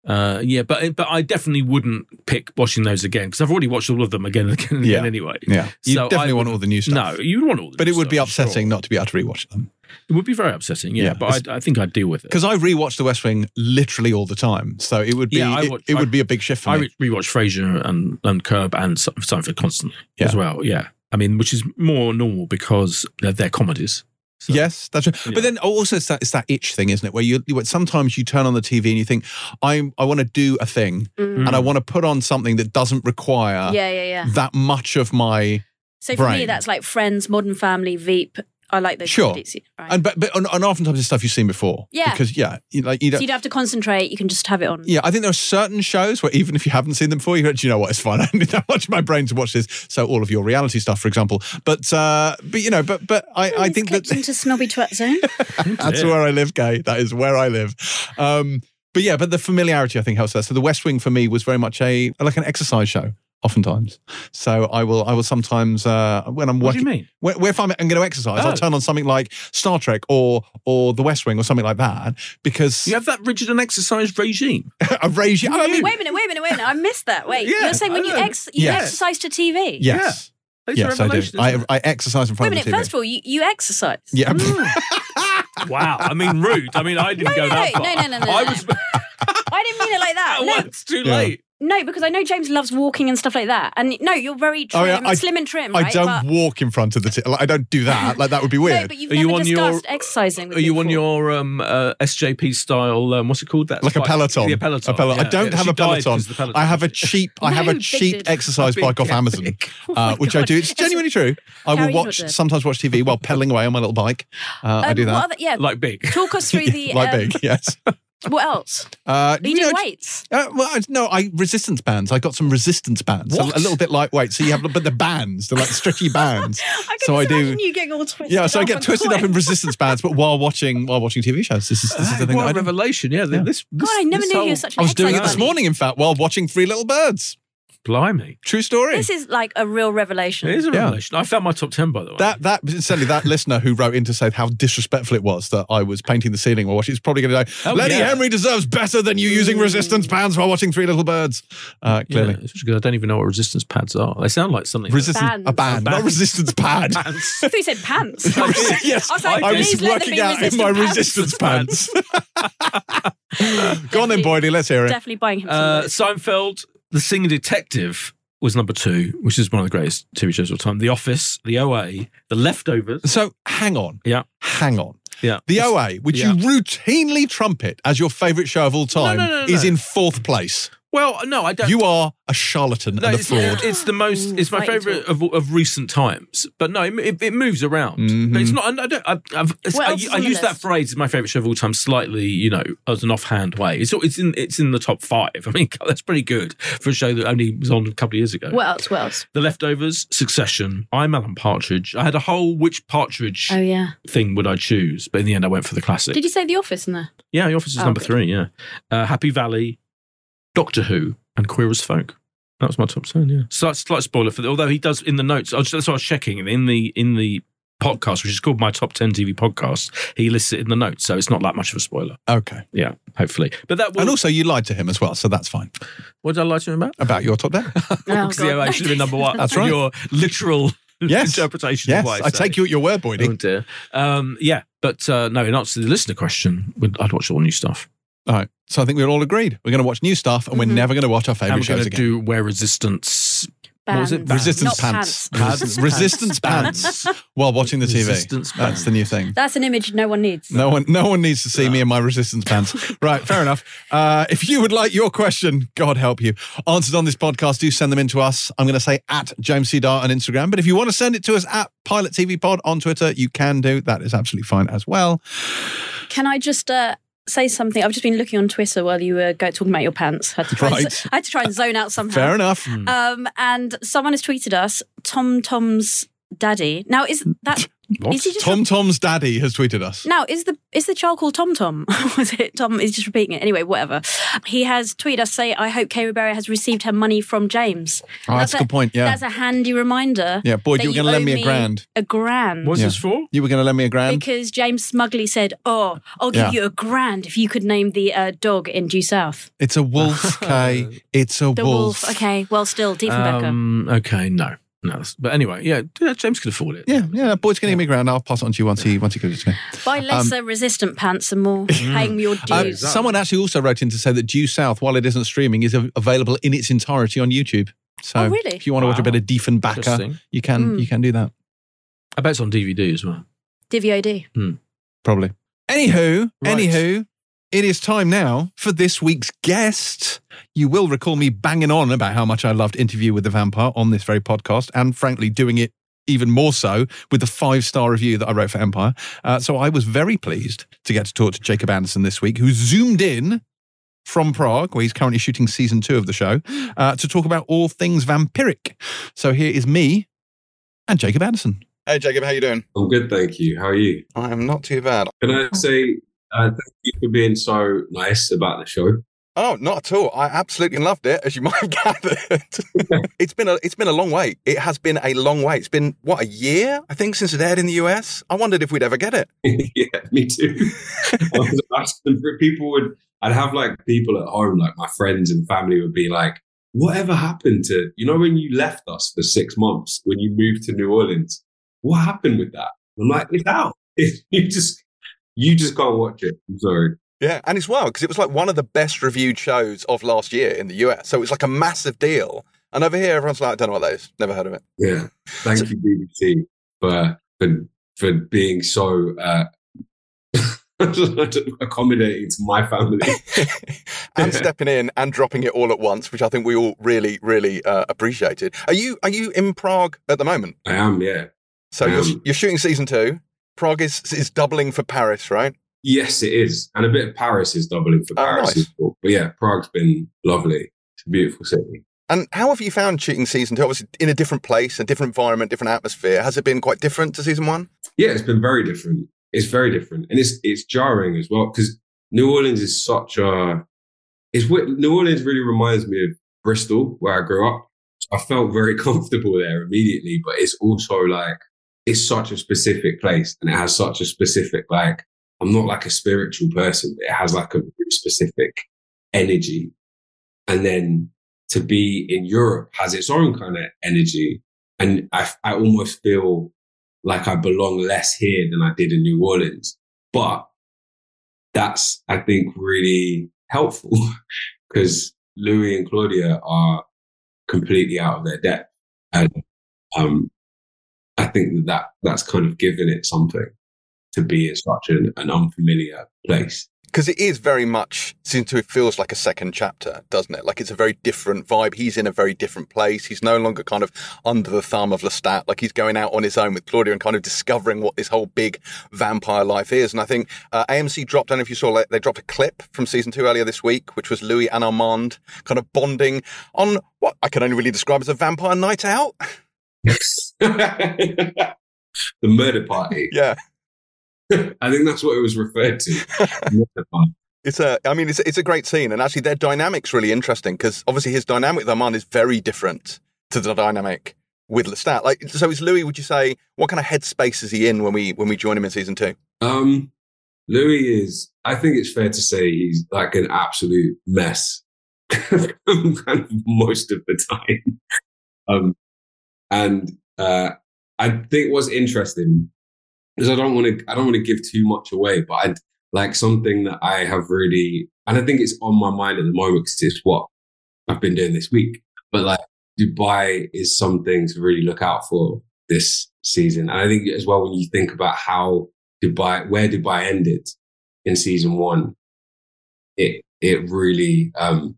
Uh, yeah, but but I definitely wouldn't pick watching those again because I've already watched all of them again and again, and yeah. again anyway. Yeah, you so definitely I, want all the new stuff. No, you'd want all the but new stuff. But it would be upsetting sure. not to be able to rewatch them. It would be very upsetting, yeah, yeah but I, I think I'd deal with it. Because I rewatch The West Wing literally all the time, so it would be yeah, I watch, it, it I, would be a big shift for I me. I rewatch Frasier and, and Curb and Seinfeld constantly yeah. as well, yeah. I mean, which is more normal because they're, they're comedies. So, yes, that's true. Yeah. But then also it's that, it's that itch thing, isn't it? Where you sometimes you turn on the T V and you think, I I want to do a thing mm. and I want to put on something that doesn't require yeah, yeah, yeah. that much of my So brain. For me, that's like Friends, Modern Family, Veep. I like those. Sure. Comedies, right? And but, but and, and oftentimes it's stuff you've seen before. Yeah. Because yeah, you, like you don't. So you don't have to concentrate. You can just have it on. Yeah, I think there are certain shows where even if you haven't seen them before, you go, do you know what? It's fine. I need that much of my brain to watch this. So all of your reality stuff, for example. But uh, but you know, but but I, oh, I think that into snobby twat zone. That's yeah. where I live, Kay. That is where I live. Um, but yeah, but the familiarity I think helps that. So The West Wing for me was very much a like an exercise show. Oftentimes, so I will. I will sometimes uh, when I'm working. What do you mean? Where, where if I'm, I'm going to exercise, oh. I'll turn on something like Star Trek or or The West Wing or something like that because you have that rigid and exercise regime. a regime. Wait, I mean, wait a minute. Wait a minute. Wait a minute. I missed that. Wait. Yeah, you're saying when you ex you yes. exercise to T V. Yes. Yeah. Yes, I do. I, I exercise in front wait of the T V. Wait a minute. First of all, you, you exercise. Yeah. Mm. Wow. I mean, rude. I mean, I didn't no, go no, that no, far. No, no, no, no. I was. I didn't mean it like that. No, it's too late. No, because I know James loves walking and stuff like that. And no, you're very trim, oh, yeah, I, slim and trim, right? I don't but... walk in front of the... T- like, I don't do that. Like, that would be weird. No, but you've are never you discussed your, exercising with Are you before. On your um, uh, S J P-style... Um, what's it called? That's like quite, a Peloton. Yeah, a Peloton. A Peloton. Yeah, I don't yeah. have a Peloton. Peloton. I have a cheap I have no, a cheap did. exercise big, bike off yeah, Amazon, oh uh, which God. I do. It's genuinely true. I will watch sometimes watch T V while pedaling away on my little bike. Uh, um, I do that. Yeah. Like big. Talk us through the... Like big, yes. What else? Uh, you, you do know, weights? Uh, well, no, I resistance bands. I got some resistance bands. What? So a little bit lightweight. So you have, but the bands, they're like stretchy bands. I so I do. You getting all twisted yeah, so I get twisted up in resistance bands, but while watching while watching T V shows, this is this is the thing. What that a I do. Revelation! Yeah, yeah. This, this. God, I never knew whole, you were such an. I was doing it this morning, in fact, while watching Three Little Birds. Blimey. True story. This is like a real revelation. It is a yeah. revelation. I found my top ten, by the way. That, that certainly that listener who wrote in to say how disrespectful it was that I was painting the ceiling while watching, is probably going to go, oh, Lenny yeah. Henry deserves better than you using resistance pads while watching Three Little Birds. Uh, clearly. Yeah, it's good. I don't even know what resistance pads are. They sound like something. Resistance, like a, band, a band. Not resistance pad. Pants. I thought you said pants. Yes. I was, like, I was working out in my pants. resistance pants. Go on then, Boydie. Let's hear it. Definitely buying him some uh, Seinfeld. The Singing Detective was number two, which is one of the greatest T V shows of all time. The Office, The O A, The Leftovers. So hang on. Yeah. Hang on. Yeah. The it's, O A, which yeah. you routinely trumpet as your favourite show of all time, no, no, no, no, is no. in fourth place. Well, no, I don't. You are a charlatan no, and a fraud. It's the most, it's my favourite of, of recent times. But no, it, it moves around. Mm-hmm. But it's not, I, don't, I, I've, it's, I, I use that phrase, my favourite show of all time, slightly, you know, as an offhand way. It's it's in it's in the top five. I mean, that's pretty good for a show that only was on a couple of years ago. What else, what else? The Leftovers, Succession, I'm Alan Partridge. I had a whole which Partridge oh, yeah. thing would I choose, but in the end I went for the classic. Did you say The Office in there? Yeah, The Office is oh, number good. three, yeah. Uh, Happy Valley, Doctor Who and Queer as Folk. That was my top ten, yeah. So that's a slight spoiler for the, although he does in the notes, that's what I was checking, in the in the podcast, which is called My Top ten T V Podcast, he lists it in the notes, so it's not that much of a spoiler. Okay. Yeah, hopefully. But that will... And also you lied to him as well, so that's fine. What did I lie to him about? About your top ten. Because oh, the O A should have been number one. That's right. Your literal yes. interpretation yes. of why I, I take you at your word, Boydie. Oh dear. Um, yeah, but uh, no, in answer to the listener question, I'd watch all new stuff. All right, so I think we're all agreed. We're going to watch new stuff, and we're mm-hmm. never going to watch our favourite shows again. And we're going to do wear resistance... Bands. What was it? Bands. Resistance pants. Pants. Pants. Resistance pants while watching the T V. Resistance That's bands. The new thing. That's an image no one needs. No one no one needs to see no. me in my resistance pants. Right, fair enough. Uh, if you would like your question, God help you, answered on this podcast, do send them in to us. I'm going to say at James C. Dyer on Instagram, but if you want to send it to us at Pilot T V Pod on Twitter, you can do. That is absolutely fine as well. Can I just... Uh, say something. I've just been looking on Twitter while you were go, talking about your pants. I had to try, right. and, I had to try and zone out somehow. Fair enough. Um, and someone has tweeted us, Tom Tom's daddy. Now, is that... What? Is he just Tom re- Tom's daddy has tweeted us. Now, is the is the child called Tom Tom? Was it Tom? He's just repeating it. Anyway, whatever. He has tweeted us, say, I hope Kay Ribeiro has received her money from James. Oh, that's, that's a good point, yeah. That's a handy reminder. Yeah, Boyd, you were going to lend me a grand. A grand. What's yeah. this for? You were going to lend me a grand? Because James smugly said, oh, I'll give yeah. you a grand if you could name the uh, dog in Due South. It's a wolf, Kay. It's a the wolf. wolf. Okay, well, still, D from um, Beckham. Okay, no. No, but anyway, yeah, James could afford it. Yeah, yeah, Boyd's going to give me a grand. I'll pass it on to you once he once he gives it to me. Buy lesser um, resistant pants and more paying your dues. Um, someone actually also wrote in to say that Due South, while it isn't streaming, is available in its entirety on YouTube. So oh, really? If you want to wow. watch a bit of Diefenbacher, you can mm. you can do that. I bet it's on D V D as well. D V O D. Mm. Probably. Anywho, right. anywho. It is time now for this week's guest. You will recall me banging on about how much I loved Interview with the Vampire on this very podcast, and frankly doing it even more so with the five-star review that I wrote for Empire. Uh, so I was very pleased to get to talk to Jacob Anderson this week, who zoomed in from Prague, where he's currently shooting season two of the show, uh, to talk about all things vampiric. So here is me and Jacob Anderson. Hey, Jacob, how you doing? I'm good, thank you. How are you? I am not too bad. Can I say... Uh, thank you for being so nice about the show. Oh, not at all. I absolutely loved it, as you might have gathered. It's been a, it's been a long wait. It has been a long wait. It's been, what, a year, I think, since it aired in the U S? I wondered if we'd ever get it. Yeah, me too. I was asking for people would, I'd have, like, people at home, like my friends and family would be like, whatever happened to, you know, when you left us for six months, when you moved to New Orleans, what happened with that? I'm like, it's out. You just... You just can't watch it. I'm sorry. Yeah, and it's wild because it was like one of the best reviewed shows of last year in the U S. So it was like a massive deal. And over here, everyone's like, I don't know what that is. Never heard of it. Yeah. Thank so- you, B B C, for, for, for being so uh, accommodating to my family. And yeah. stepping in and dropping it all at once, which I think we all really, really uh, appreciated. Are you, are you in Prague at the moment? I am, yeah. So you're, am. you're shooting season two. Prague is, is doubling for Paris, right? Yes, it is. And a bit of Paris is doubling for oh, Paris nice. as well. But yeah, Prague's been lovely. It's a beautiful city. And how have you found shooting season two? Obviously, in a different place, a different environment, different atmosphere. Has it been quite different to season one? Yeah, it's been very different. It's very different. And it's it's jarring as well, because New Orleans is such a... It's New Orleans really reminds me of Bristol, where I grew up. I felt very comfortable there immediately, but it's also like, it's such a specific place and it has such a specific, like, I'm not like a spiritual person, but it has like a specific energy. And then to be in Europe has its own kind of energy. And I, I almost feel like I belong less here than I did in New Orleans. But that's, I think, really helpful because Louis and Claudia are completely out of their depth. And um, I think that, that that's kind of given it something to be in such an, an unfamiliar place. Because it is very much, seems to, it feels like a second chapter, doesn't it? Like it's a very different vibe. He's in a very different place. He's no longer kind of under the thumb of Lestat. Like he's going out on his own with Claudia and kind of discovering what this whole big vampire life is. And I think uh, A M C dropped, I don't know if you saw, they dropped a clip from season two earlier this week, which was Louis and Armand kind of bonding on what I can only really describe as a vampire night out. Yes. The murder party. Yeah. I think that's what it was referred to. It's a, I mean, it's it's a great scene, and actually their dynamic's really interesting because obviously his dynamic with Armand is very different to the dynamic with Lestat. Like, so is Louis? Would you say what kind of headspace is he in when we when we join him in season two? Um, Louis is, I think it's fair to say he's like an absolute mess, kind of most of the time. Um, and uh, I think what's interesting. Because I don't want to, I don't want to give too much away, but I like something that I have really, and I think it's on my mind at the moment because it's what I've been doing this week. But like Dubai is something to really look out for this season, and I think as well when you think about how Dubai, where Dubai ended in season one, it it really um,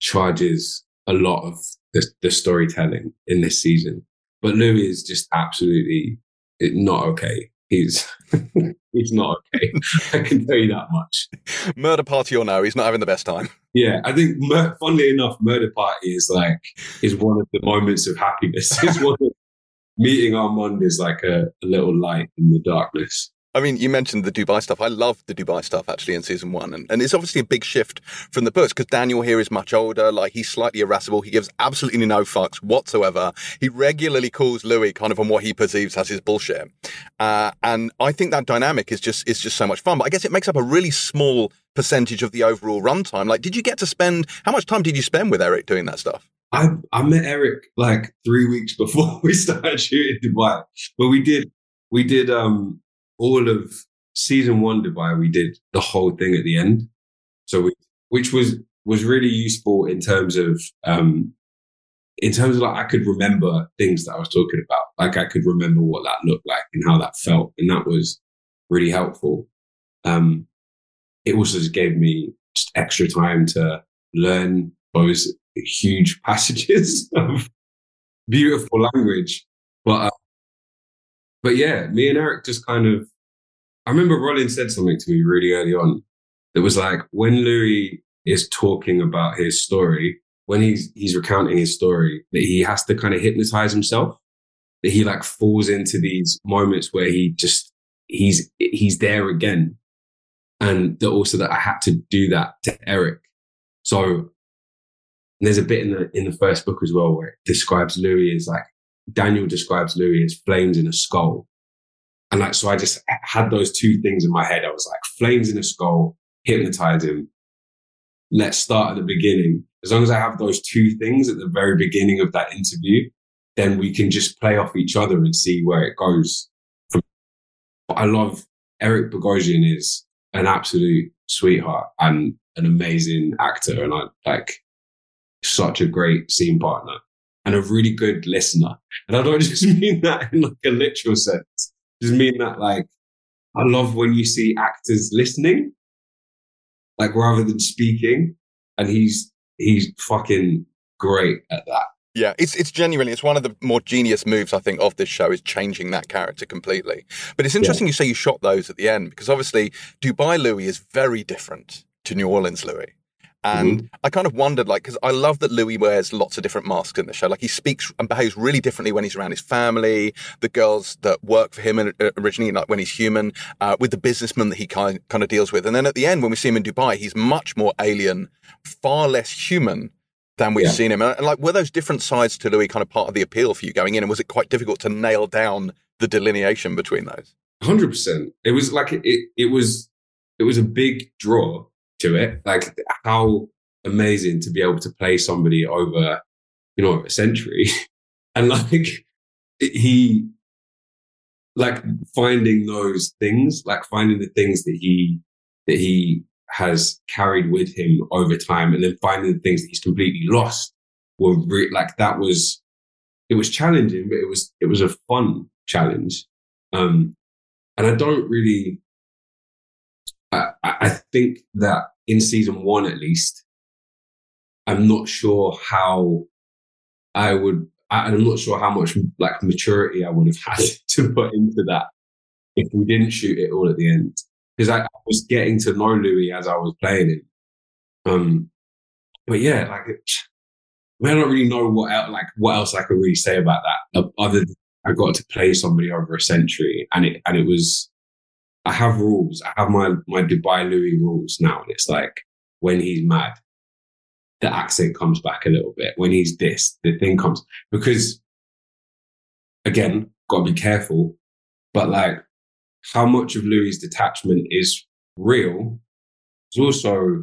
charges a lot of the, the storytelling in this season. But Louis is just absolutely. It, not okay. He's he's not okay. I can tell you that much. Murder party or no, he's not having the best time. Yeah, I think, mur- funnily enough, murder party is like is one of the moments of happiness. It's one of, meeting Armand is like a, a little light in the darkness. I mean, you mentioned the Dubai stuff. I love the Dubai stuff, actually, in season one. And, and it's obviously a big shift from the books because Daniel here is much older. Like, he's slightly irascible. He gives absolutely no fucks whatsoever. He regularly calls Louis kind of on what he perceives as his bullshit. Uh, and I think that dynamic is just is just so much fun. But I guess it makes up a really small percentage of the overall runtime. Like, did you get to spend... How much time did you spend with Eric doing that stuff? I, I met Eric, like, three weeks before we started shooting Dubai. But we did... We did... um all of season one Dubai, we did the whole thing at the end. So, we, which was, was really useful in terms of, um, in terms of like, I could remember things that I was talking about. Like I could remember what that looked like and how that felt. And that was really helpful. Um, it also just gave me just extra time to learn those huge passages of beautiful language. But, uh, But yeah, me and Eric just kind of, I remember Rollin said something to me really early on that was like, when Louis is talking about his story, when he's he's recounting his story, that he has to kind of hypnotize himself, that he like falls into these moments where he just, he's he's there again. And that also that I had to do that to Eric. So there's a bit in the in the first book as well where it describes Louis as like, Daniel describes Louis as flames in a skull. And like, so I just had those two things in my head. I was like, flames in a skull, hypnotize him. Let's start at the beginning. As long as I have those two things at the very beginning of that interview, then we can just play off each other and see where it goes. But I love Eric Bogosian is an absolute sweetheart and an amazing actor. And I like such a great scene partner. And a really good listener. And I don't just mean that in like a literal sense. I just mean that like, I love when you see actors listening, like rather than speaking. And he's, he's fucking great at that. Yeah, it's it's genuinely, it's one of the more genius moves, I think, of this show is changing that character completely. But it's interesting yeah. You say you shot those at the end because obviously Dubai Louis is very different to New Orleans Louis. And mm-hmm. I kind of wondered, like, because I love that Louis wears lots of different masks in the show. Like, he speaks and behaves really differently when he's around his family, the girls that work for him originally, like when he's human, uh, with the businessman that he kind of deals with. And then at the end, when we see him in Dubai, he's much more alien, far less human than we've yeah. seen him. And like, were those different sides to Louis kind of part of the appeal for you going in? And was it quite difficult to nail down the delineation between those? one hundred percent. It was like, it, it was, it was a big draw to it. Like, how amazing to be able to play somebody over, you know, a century. And like, he, like finding those things, like finding the things that he, that he has carried with him over time, and then finding the things that he's completely lost were re- like, that was, it was challenging, but it was, it was a fun challenge. Um, and I don't really, I, I think that in season one, at least, I'm not sure how I would, I, I'm not sure how much like maturity I would have had to put into that if we didn't shoot it all at the end. Because I, I was getting to know Louis as I was playing him. Um, but yeah, like, I don't really know what else, like what else I could really say about that. Other than I got to play somebody over a century, and it and it was. I have rules. I have my my Dubai Louis rules now, and it's like, when he's mad, the accent comes back a little bit. When he's this, the thing comes, because again, gotta be careful. But like, how much of Louis's detachment is real is also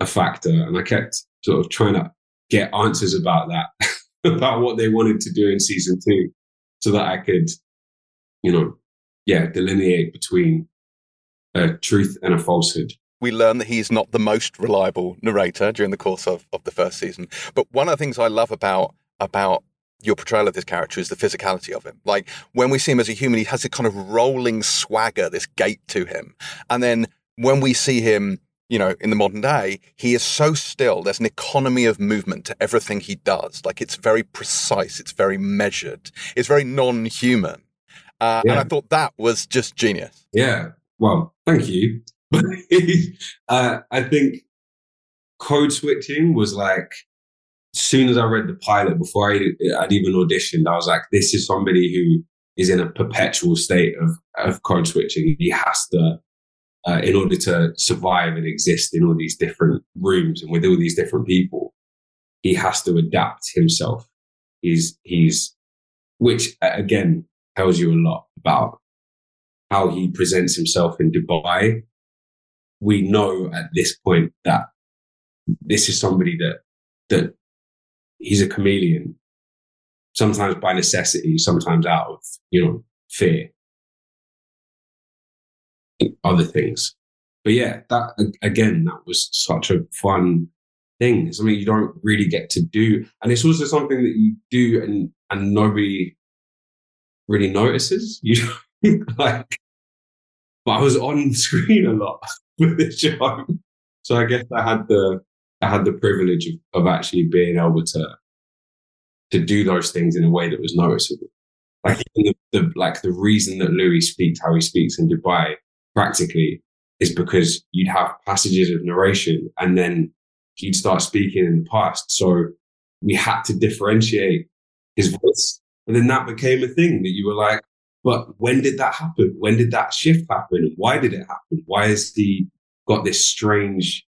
a factor. And I kept sort of trying to get answers about that, about what they wanted to do in season two, so that I could, you know, yeah, delineate between a truth and a falsehood. We learn that he's not the most reliable narrator during the course of, of the first season. But one of the things I love about about your portrayal of this character is the physicality of him. Like, when we see him as a human, he has a kind of rolling swagger, this gait to him. And then when we see him, you know, in the modern day, he is so still. There's an economy of movement to everything he does. Like, it's very precise. It's very measured. It's very non-human. Uh, yeah. And I thought that was just genius. Yeah. Well, thank you. uh, I think code switching was like, as soon as I read the pilot, before I, I'd even auditioned, I was like, this is somebody who is in a perpetual state of, of code switching. He has to, uh, in order to survive and exist in all these different rooms and with all these different people, he has to adapt himself. He's, he's, which again, tells you a lot about how he presents himself in Dubai. We know at this point that this is somebody that, that, he's a chameleon, sometimes by necessity, sometimes out of, you know, fear, other things. But yeah, that again, that was such a fun thing. It's something you don't really get to do. And it's also something that you do and, and nobody really notices. You like, but I was on screen a lot with this show. So I guess I had the, I had the privilege of, of actually being able to to do those things in a way that was noticeable. Like, even the, the like the reason that Louis speaks how he speaks in Dubai practically is because you'd have passages of narration and then he'd start speaking in the past. So we had to differentiate his voice. And then that became a thing that you were like, but when did that happen? When did that shift happen? Why did it happen? Why has he got this strange...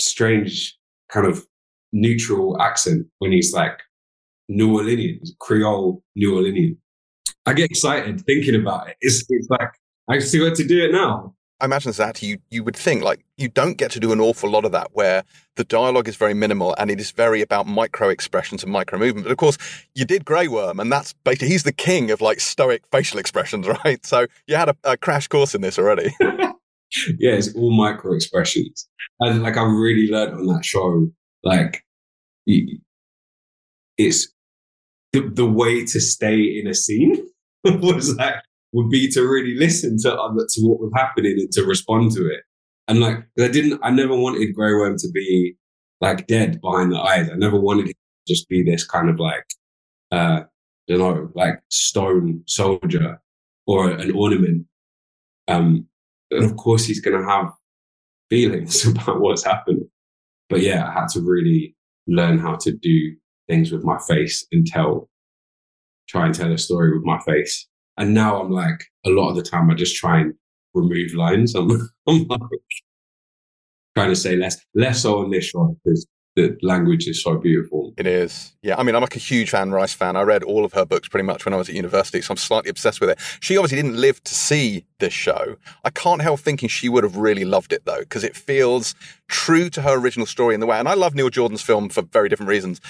strange kind of neutral accent when he's like New Orleanian, Creole New Orleanian? I get excited thinking about it. It's, it's like, I see what to do it now. I imagine that you you would think, like, you don't get to do an awful lot of that, where the dialogue is very minimal and it is very about micro expressions and micro movement. But of course, you did Grey Worm, and that's basically, he's the king of like stoic facial expressions, right? So you had a, a crash course in this already. Yeah, it's all micro expressions. And like, I really learned on that show, like, it's the, the way to stay in a scene was like, would be to really listen to other, to what was happening and to respond to it. And like, I didn't, I never wanted Grey Worm to be like dead behind the eyes. I never wanted him to just be this kind of like, uh, you know, like stone soldier or an ornament. Um, And of course, he's going to have feelings about what's happened. But yeah, I had to really learn how to do things with my face and tell, try and tell a story with my face. And now I'm like, a lot of the time, I just try and remove lines. I'm, I'm like, trying to say less, less so on this show, because the language is so beautiful. It is. Yeah, I mean, I'm like a huge Anne Rice fan. I read all of her books pretty much when I was at university, so I'm slightly obsessed with it. She obviously didn't live to see this show. I can't help thinking she would have really loved it, though, because it feels true to her original story in the way. And I love Neil Jordan's film for very different reasons,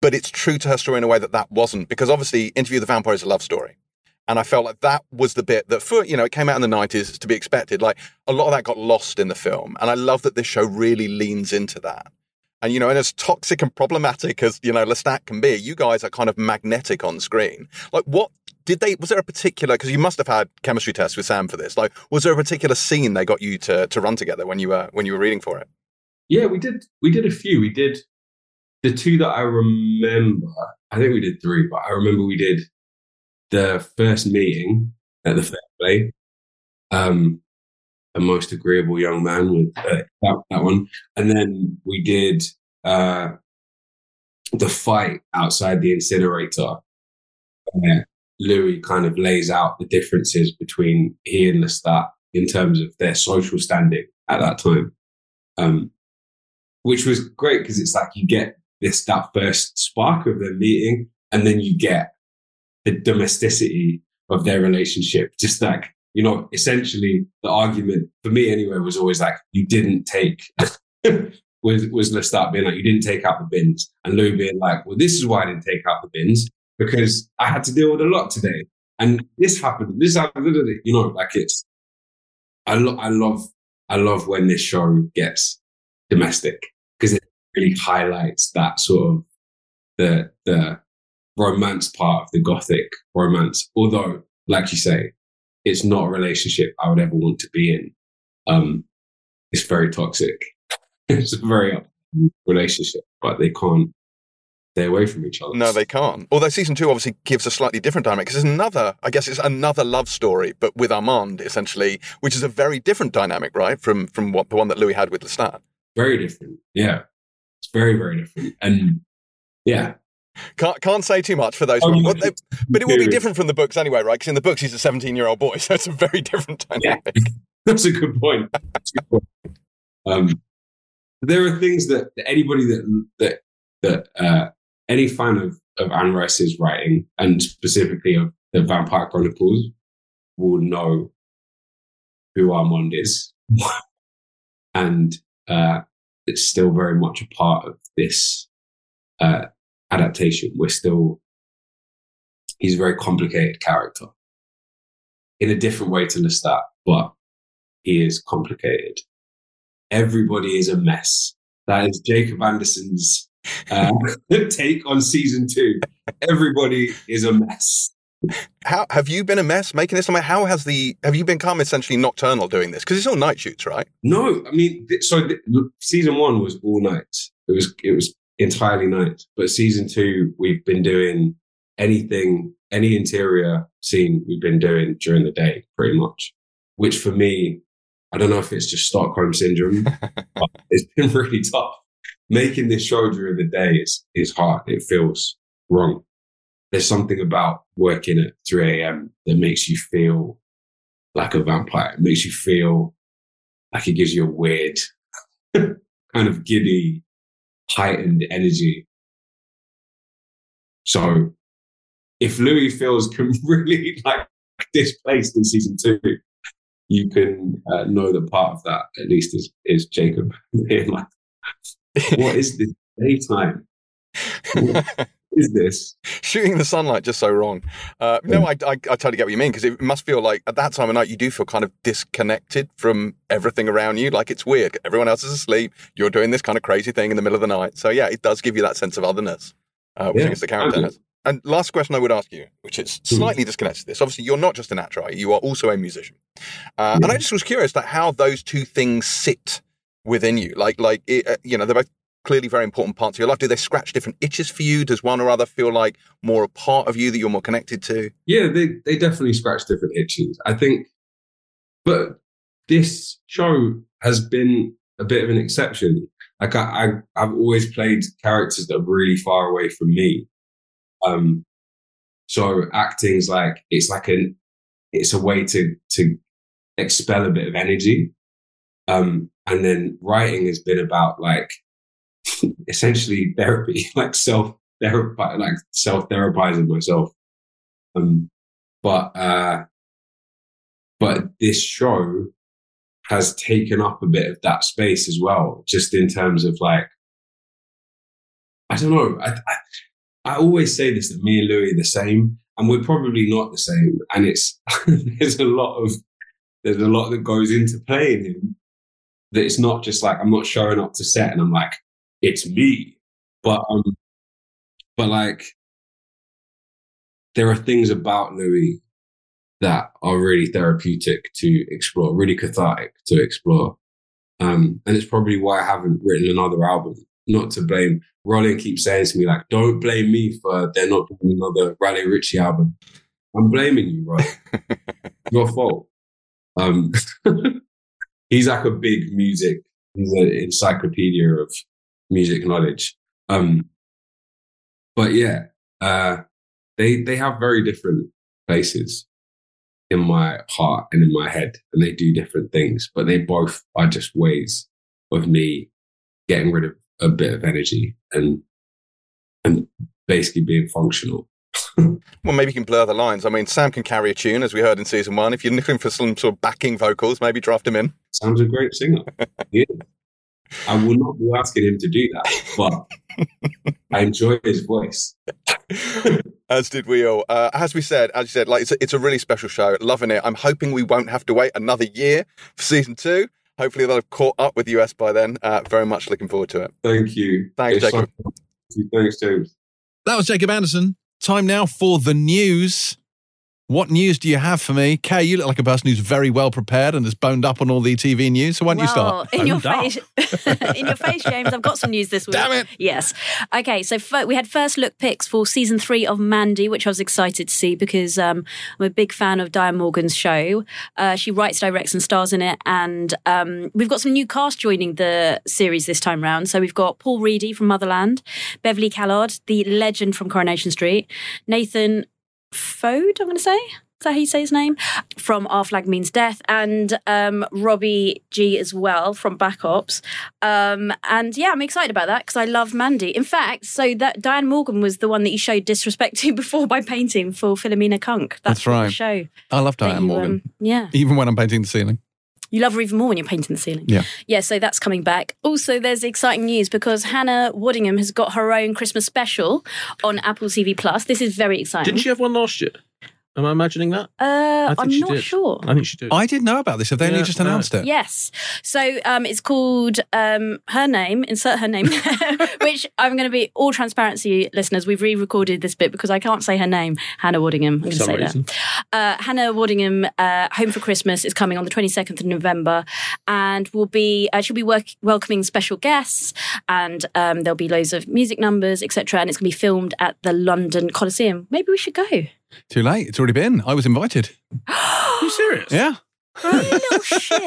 but it's true to her story in a way that that wasn't, because obviously Interview with the Vampire is a love story. And I felt like that was the bit that, for, you know, it came out in the nineties, to be expected. Like, a lot of that got lost in the film. And I love that this show really leans into that. And, you know, and as toxic and problematic as, you know, Lestat can be, you guys are kind of magnetic on screen. Like, what did they, was there a particular, because you must have had chemistry tests with Sam for this. Like, was there a particular scene they got you to to run together when you were when you were reading for it? Yeah, we did. We did a few. We did the two that I remember. I think we did three, but I remember we did the first meeting at the Fair Play. Um, a most agreeable young man with uh, that, that one. And then we did uh, the fight outside the incinerator, where Louis kind of lays out the differences between he and Lestat in terms of their social standing at that time, um, which was great because it's like you get this, that first spark of their meeting, and then you get the domesticity of their relationship, just like, you know, essentially the argument for me anyway was always like, you didn't take, was, was Lestat being like, you didn't take out the bins. And Louis being like, well, this is why I didn't take out the bins, because I had to deal with a lot today. And this happened, this happened, you know, like it's, I, lo- I love, I love when this show gets domestic, because it really highlights that sort of the, the romance part of the Gothic romance. Although, like you say, it's not a relationship I would ever want to be in. Um, it's very toxic. It's a very up relationship, but they can't stay away from each other. No, they can't. Although season two obviously gives a slightly different dynamic, because it's another, I guess it's another love story, but with Armand, essentially, which is a very different dynamic, right, from from what the one that Louis had with Lestat. Very different, yeah. It's very, very different. And, yeah. Can't can't say too much for those oh, ones. They, but it will be different from the books anyway, right? Because in the books, he's a seventeen-year-old boy, so it's a very different dynamic. Yeah. That's a good point. That's a good point. Um, there are things that, that anybody that that that uh, any fan of, of Anne Rice's writing, and specifically of the Vampire Chronicles, will know who Armand is, and uh, it's still very much a part of this. Uh, adaptation. We're still, he's a very complicated character in a different way to Lestat, but he is complicated. Everybody is a mess. That is Jacob Anderson's uh, take on season two. Everybody is a mess. How have you been a mess making this? I mean, how has the, have you become essentially nocturnal doing this? Because it's all night shoots, right? No, I mean, so the, season one was all night. It was, it was, entirely night, but season two we've been doing anything, any interior scene we've been doing during the day, pretty much. Which for me, I don't know if it's just Stockholm syndrome, but it's been really tough. Making this show during the day is is hard. It feels wrong. There's something about working at three a.m. that makes you feel like a vampire. It makes you feel like it gives you a weird kind of giddy, heightened energy. So if Louis feels can really like displaced in season two, you can uh, know that part of that at least is is Jacob being like, what is this daytime? What is this? Shooting the sunlight just so wrong. Uh, no, I, I I totally get what you mean, because it must feel like at that time of night you do feel kind of disconnected from everything around you. Like, it's weird. Everyone else is asleep. You're doing this kind of crazy thing in the middle of the night. So yeah, it does give you that sense of otherness, uh, which yeah, I think is the character has. And last question I would ask you, which is slightly disconnected to this. Obviously, you're not just an actor, right? You are also a musician. Uh, yeah. And I just was curious like how those two things sit within you. Like, like it, uh, you know, they're both clearly very important parts of your life. Do they scratch different itches for you? Does one or other feel like more a part of you that you're more connected to? Yeah, they, they definitely scratch different itches, I think. But this show has been a bit of an exception. Like I, I, I've always played characters that are really far away from me. Um, so acting's like, it's like an, it's a way to, to expel a bit of energy. Um, and then writing has been about like, essentially therapy, like self therapy, like self therapizing myself. Um, but uh, but this show has taken up a bit of that space as well, just in terms of like, I don't know. I, I, I always say this, that me and Louis are the same, and we're probably not the same. And it's there's a lot of there's a lot that goes into playing him. That it's not just like I'm not showing up to set and I'm like, it's me. But um, but like there are things about Louis that are really therapeutic to explore, really cathartic to explore. Um, and it's probably why I haven't written another album. Not to blame. Roland keeps saying to me, like, don't blame me for they're not doing another Riley Ritchie album. I'm blaming you, Roland. Your fault. Um, he's like a big music, he's an encyclopedia of music knowledge. Um, but yeah, uh, they they have very different places in my heart and in my head, and they do different things, but they both are just ways of me getting rid of a bit of energy and and basically being functional. Well, maybe you can blur the lines. I mean, Sam can carry a tune, as we heard in season one. If you're looking for some sort of backing vocals, maybe draft him in. Sam's a great singer. Yeah. I will not be asking him to do that, but I enjoy his voice. As did we all. Uh, as we said, as you said, like it's a, it's a really special show. Loving it. I'm hoping we won't have to wait another year for season two. Hopefully they'll have caught up with U S by then. Uh, very much looking forward to it. Thank you. Thanks, it's Jacob. Fun. Thanks, James. That was Jacob Anderson. Time now for the news. What news do you have for me? Kay, you look like a person who's very well prepared and has boned up on all the T V news. So why don't well, you start? In your, face, in your face, James, I've got some news this week. Damn it. Yes. Okay, so f- we had first look picks for season three of Mandy, which I was excited to see because um, I'm a big fan of Diane Morgan's show. Uh, she writes, directs and stars in it. And um, we've got some new cast joining the series this time round. So we've got Paul Reedy from Motherland, Beverly Callard, the legend from Coronation Street, Nathan Fode, I'm going to say. Is that how you say his name? From Our Flag Means Death. And um, Robbie G as well from Back Ops. Um, and yeah, I'm excited about that because I love Mandy. In fact, so that Diane Morgan was the one that you showed disrespect to before by painting for Philomena Kunk. That's, That's right. The show. I love Diane you, Morgan. Um, yeah. Even when I'm painting the ceiling. You love her even more when you're painting the ceiling. Yeah. Yeah, so that's coming back. Also, there's exciting news because Hannah Waddingham has got her own Christmas special on Apple T V Plus. This is very exciting. Didn't she have one last year? Am I imagining that? Uh, I think I'm she not did. sure. I think she did. I didn't know about this. Have they yeah, only just announced right. it? Yes. So um, it's called um, Her Name, Insert Her Name, which I'm going to be all transparency, listeners. We've re-recorded this bit because I can't say her name. Hannah Waddingham. I'm going to say reason. that. Uh, Hannah Waddingham, uh, Home for Christmas, is coming on the twenty-second of November and will be, uh, she'll be work- welcoming special guests and um, there'll be loads of music numbers, et cetera. And it's going to be filmed at the London Coliseum. Maybe we should go. Too late. It's already been. I was invited. Are you serious? Yeah. You little shit. You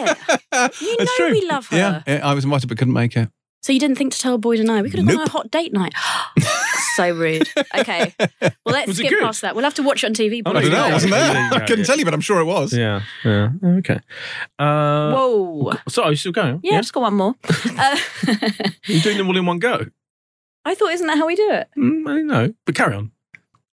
know true. we love her. Yeah, yeah, I was invited but couldn't make it. So you didn't think to tell Boyd and I? We could have nope. gone on a hot date night. So rude. Okay. Well, let's was skip past that. We'll have to watch it on T V. Oh, no, I don't know. I wasn't there. I couldn't tell you, but I'm sure it was. Yeah. Yeah. Okay. Uh, Whoa. So are you still going? Yeah, yeah. Just got one more. uh, You're doing them all in one go? I thought, isn't that how we do it? Mm, I don't know. But carry on.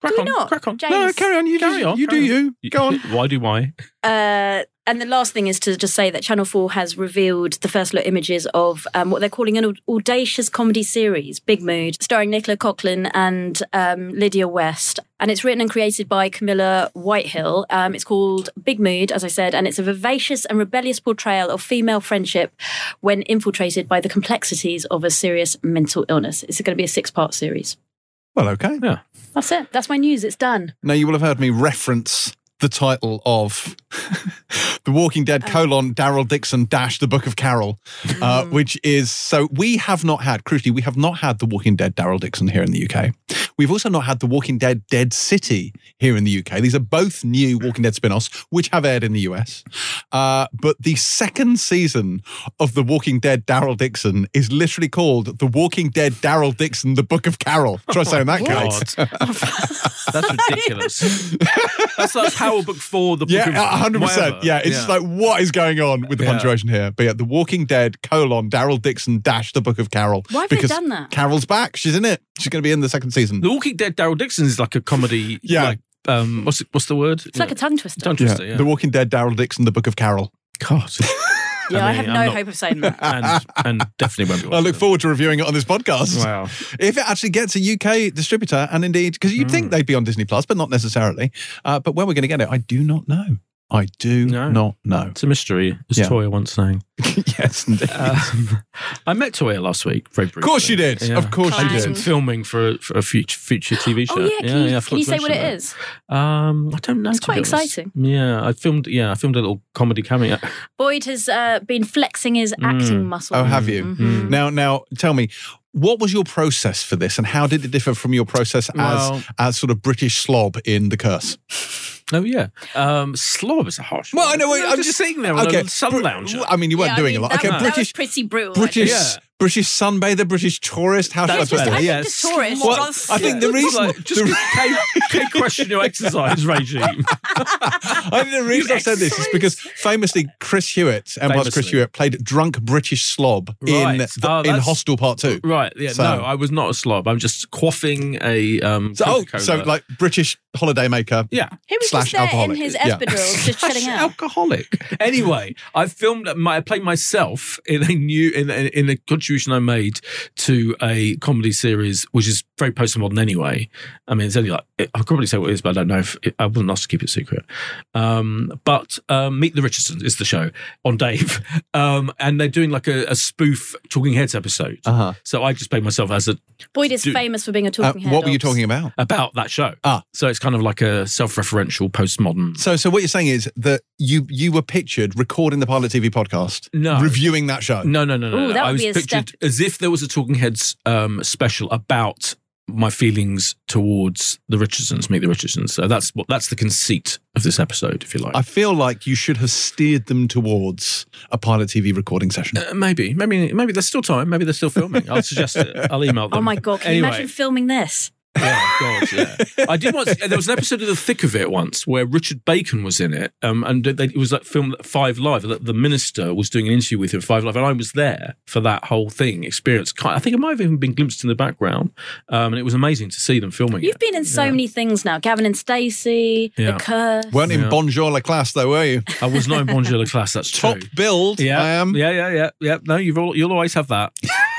Crack do on, not, crack on. James. No, carry on. You carry do, on, you, carry do on. you. Go on. Why do I? Uh, and the last thing is to just say that Channel four has revealed the first look images of um, what they're calling an audacious comedy series, Big Mood, starring Nicola Coughlan and um, Lydia West. And it's written and created by Camilla Whitehill. Um, it's called Big Mood, as I said, and it's a vivacious and rebellious portrayal of female friendship when infiltrated by the complexities of a serious mental illness. It's going to be a six-part series. Well, okay. Yeah. That's it. That's my news. It's done. Now, you will have heard me reference the title of The Walking Dead oh. colon Daryl Dixon dash The Book of Carol, mm. uh, which is, so we have not had, crucially, we have not had The Walking Dead Daryl Dixon here in the U K. We've also not had The Walking Dead Dead City here in the U K. These are both new Walking Dead spin-offs, which have aired in the U S. Uh, but the second season of The Walking Dead Daryl Dixon is literally called The Walking Dead Daryl Dixon, The Book of Carol. Try saying that, Kate. That's ridiculous. That's, that's Howell Book four, The Book yeah, of one hundred percent. Whatever. Yeah, it's yeah. like, what is going on with the yeah. punctuation here? But yeah, The Walking Dead, colon, Daryl Dixon, dash, The Book of Carol. Why have they done that? Carol's back. She's in it. She's going to be in the second season. The Walking Dead, Daryl Dixon is like a comedy. yeah. Like, um, what's it, what's the word? It's yeah. like a tongue twister. Tongue twister, yeah. yeah. The Walking Dead, Daryl Dixon, The Book of Carol. God. Yeah, I, mean, I have no not, hope of saying that. And, and definitely won't be watching I look it. forward to reviewing it on this podcast. Wow. If it actually gets a U K distributor, and indeed, because you'd mm. think they'd be on Disney Plus, but not necessarily. Uh, but when we're going to get it, I do not know. I do no. not know. It's a mystery, as yeah. Toya once sang. Yes, indeed. Um, I met Toya last week. Very briefly. Of course you did. Yeah. Of course you did. She's filming for a, for a future, future T V show. Oh, yeah, can yeah, you, yeah, can you say what it is? Um, I don't know. It's quite exciting. Was, yeah, I filmed Yeah, I filmed a little comedy cameo. Boyd has uh, been flexing his mm. acting muscle. Oh, have you? Mm-hmm. Now, Now, tell me, what was your process for this and how did it differ from your process well, as, as sort of British slob in The Curse? Oh, yeah. Um, slob is a harsh word. Well, I know. Wait, no, I'm just, just sitting there on okay. a sun lounger. I mean, you weren't yeah, doing I mean, a lot. That, okay, no. British, that was pretty brutal. British, yeah. British sunbather, British tourist. How That's should I put it? Yeah. Just tourist. Well, just, I think yeah. the reason... Like, just the, question your exercise regime. I think the reason I said this is because famously Chris Hewitt, and was Chris Hewitt, played drunk British slob right. in, the, oh, in Hostel Part two. Right. Yeah. So. No, I was not a slob. I'm just quaffing a... Um, so, oh, so like British holidaymaker. Yeah. Just there alcoholic. In his espadrilles, yeah. just chilling out. Alcoholic. Anyway, I filmed. My, I played myself in a new in in, in a contribution I made to a comedy series, which is very postmodern anyway. I mean, it's only like I'll probably say what it is, but I don't know if it, I wouldn't ask to keep it secret. Um, but um, Meet the Richardsons is the show on Dave, um, and they're doing like a, a spoof Talking Heads episode. Uh-huh. So I just played myself as a. Boyd is do, famous for being a talking uh, head. What were you talking about? About that show. Ah, so it's kind of like a self-referential. Postmodern. So, so what you're saying is that you you were pictured recording the Pilot T V podcast, no. reviewing that show. No, no, no, no. Ooh, no. That would I was be a pictured step. As if there was a Talking Heads um, special about my feelings towards the Richardsons, Meet the Richardsons. So that's what that's the conceit of this episode, if you like. I feel like you should have steered them towards a Pilot T V recording session. Uh, maybe, maybe, maybe there's still time. Maybe they're still filming. I'll suggest it. I'll email them. Oh my god! Can anyway. you imagine filming this? Yeah, God, yeah. I did once. There was an episode of The Thick of It once where Richard Bacon was in it, um, and they, it was like filmed at Five Live. The, the minister was doing an interview with him at Five Live, and I was there for that whole thing. Experience. I think I might have even been glimpsed in the background, um, and it was amazing to see them filming. You've it. been in so yeah. many things now. Gavin and Stacey, yeah. The Curse. Weren't yeah. in Bonjour la Classe though, were you? I was not in Bonjour la Classe. That's true. Top build. Yeah, I am. Yeah, yeah, yeah, yeah. No, you've all, you'll always have that.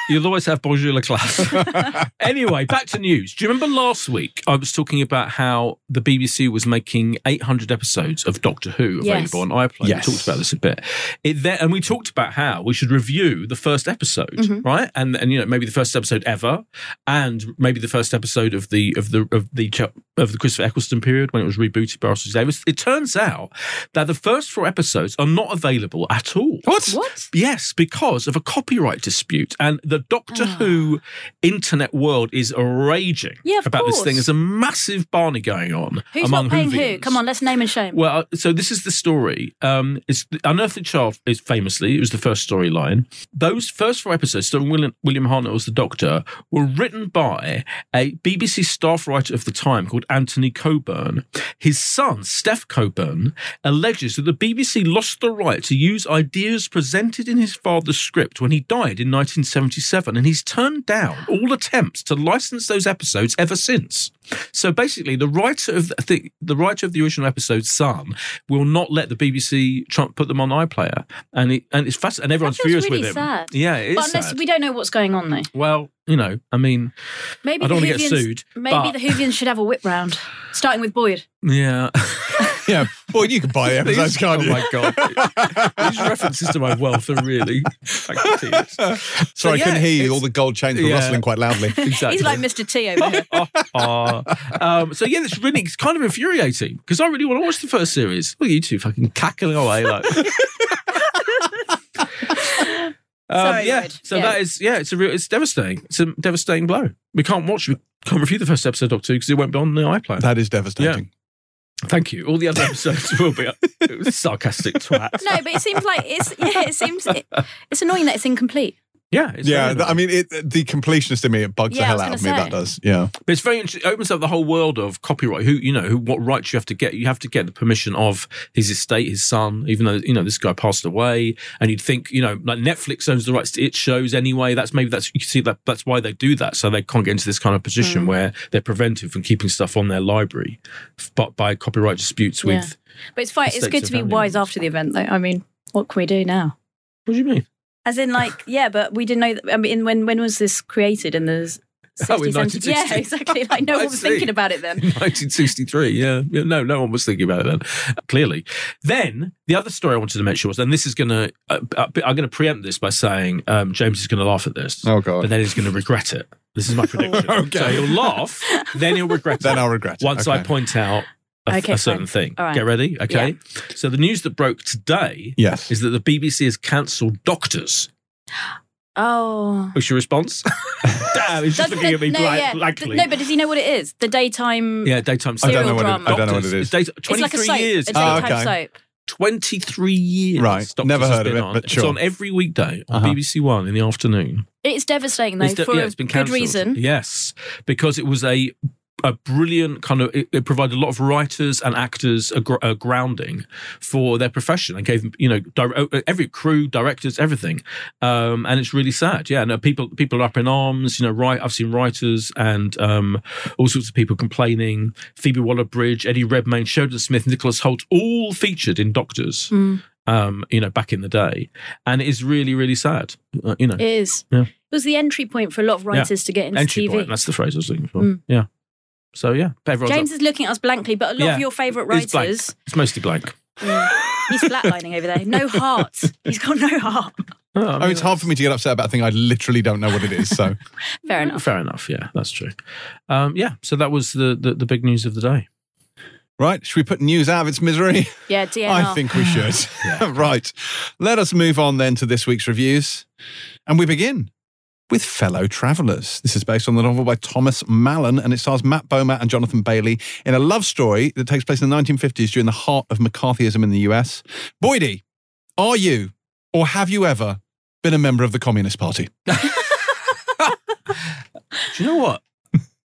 You'll always have Bonjour la Classe. Anyway, back to news. Do you remember last week I was talking about how the B B C was making eight hundred episodes of Doctor Who available yes. on iPlayer? Yes. We talked about this a bit. It then, and we talked about how we should review the first episode, mm-hmm. right? And and you know maybe the first episode ever, and maybe the first episode of the of the of the of the Christopher Eccleston period when it was rebooted by Russell Davies. It turns out that the first four episodes are not available at all. What? What? Yes, because of a copyright dispute and the Doctor oh. Who internet world is raging yeah, about course. this thing. There's a massive barney going on. Who's among not paying Whovians. Who? Come on, let's name and shame. Well, so this is the story. Um, it's Unearthly Child is famously, it was the first storyline. Those first four episodes, starring William, William Hartnell as the Doctor, were written by a B B C staff writer of the time called Anthony Coburn. His son, Steph Coburn, alleges that the B B C lost the right to use ideas presented in his father's script when he died in nineteen seventy-seven. And he's turned down all attempts to license those episodes ever since. So basically, the writer of the, the, the writer of the original episode's son will not let the B B C Trump put them on iPlayer, and it, and it's fast, and everyone's furious really with him. Sad. Yeah, it is but unless sad. We don't know what's going on though. Well, you know, I mean, maybe I don't want to get sued. Maybe but... the Whovians should have a whip round, starting with Boyd. Yeah. Yeah, boy, you can buy episodes, can't you? Oh, my God. These references to my wealth are really... Sorry, so, yeah, I couldn't hear you. All the gold chains were yeah. rustling quite loudly. Exactly. He's like Mister T over here. Oh, oh, oh. Um, so, yeah, it's really it's kind of infuriating because I really want to watch the first series. Look at you two fucking cackling away like... Um, Sorry, yeah, Lloyd. so yeah. that is yeah, it's a real, it's devastating. It's a devastating blow. We can't watch, we can't review the first episode of Doctor Who because it won't be on the iPlayer. That is devastating. Yeah. Thank you. All the other episodes will be sarcastic twat. No, but it seems like it's yeah, it seems it, it's annoying that it's incomplete. Yeah. It's yeah. I mean, it, the completionist in me, it bugs yeah, the hell out of say. me. That does. Yeah. But it's very interesting. It opens up the whole world of copyright. Who, you know, who, what rights you have to get. You have to get the permission of his estate, his son, even though, you know, this guy passed away. And you'd think, you know, like Netflix owns the rights to its shows anyway. That's maybe that's, you can see that that's why they do that. So they can't get into this kind of position mm. where they're prevented from keeping stuff on their library, but by copyright disputes yeah. with. But it's fine. It's good to be wise after the event, though. I mean, what can we do now? What do you mean? As in, like, yeah, but we didn't know. That, I mean, when when was this created? In the sixties, oh, in nineteen sixty. Yeah, exactly. Like, no one was thinking about it then. nineteen sixty-three, yeah. No, no one was thinking about it then, clearly. Then, the other story I wanted to mention was, and this is going to, uh, I'm going to preempt this by saying um, James is going to laugh at this. Oh, God. But then he's going to regret it. This is my prediction. Okay. So he'll laugh, then he'll regret then it. Then I'll regret it. Once okay. I point out. A, okay, a certain fine. thing. Right. Get ready, okay? Yeah. So the news that broke today yes. is that the B B C has cancelled Doctors. Oh. What's your response? Damn, he's just Does looking the, at me no, blank, yeah. blankly. No, but does he know what it is? The daytime Yeah, daytime serial I don't know drama. What it, I don't know what it is. Daytime, twenty-three it's like a soap, years. A daytime oh, okay. soap. twenty-three years. Right, Doctors never heard of it, on. But sure. It's on every weekday on uh-huh. B B C One in the afternoon. It's devastating, though, it's de- for yeah, it's been a good reason. Yes, because it was a... a brilliant kind of, it, it provided a lot of writers and actors a, gr- a grounding for their profession and gave them, you know, di- every crew, directors, everything. Um, and it's really sad. Yeah. No, people, people are up in arms, you know, right. I've seen writers and um, all sorts of people complaining. Phoebe Waller-Bridge, Eddie Redmayne, Sheridan Smith, Nicholas Hoult, all featured in Doctors, mm. um, you know, back in the day. And it is really, really sad, uh, you know. It is. Yeah. It was the entry point for a lot of writers yeah. to get into entry T V. Entry point, that's the phrase I was looking for. Mm. Yeah. So, yeah. James up. is looking at us blankly, but a lot yeah. of your favourite writers... Blank. It's mostly blank. Mm. He's flatlining over there. No heart. He's got no heart. Oh, I mean, oh, it's hard for me to get upset about a thing I literally don't know what it is, so... Fair enough. Fair enough, yeah, that's true. Um, yeah, so that was the, the, the big news of the day. Right, should we put news out of its misery? Yeah, D N R. I think we should. yeah. Right, let us move on then to this week's reviews. And we begin... with Fellow Travelers. This is based on the novel by Thomas Mallon, and it stars Matt Bomer and Jonathan Bailey in a love story that takes place in the nineteen fifties during the heart of McCarthyism in the U S. Boydie, are you, or have you ever, been a member of the Communist Party? Do you know what?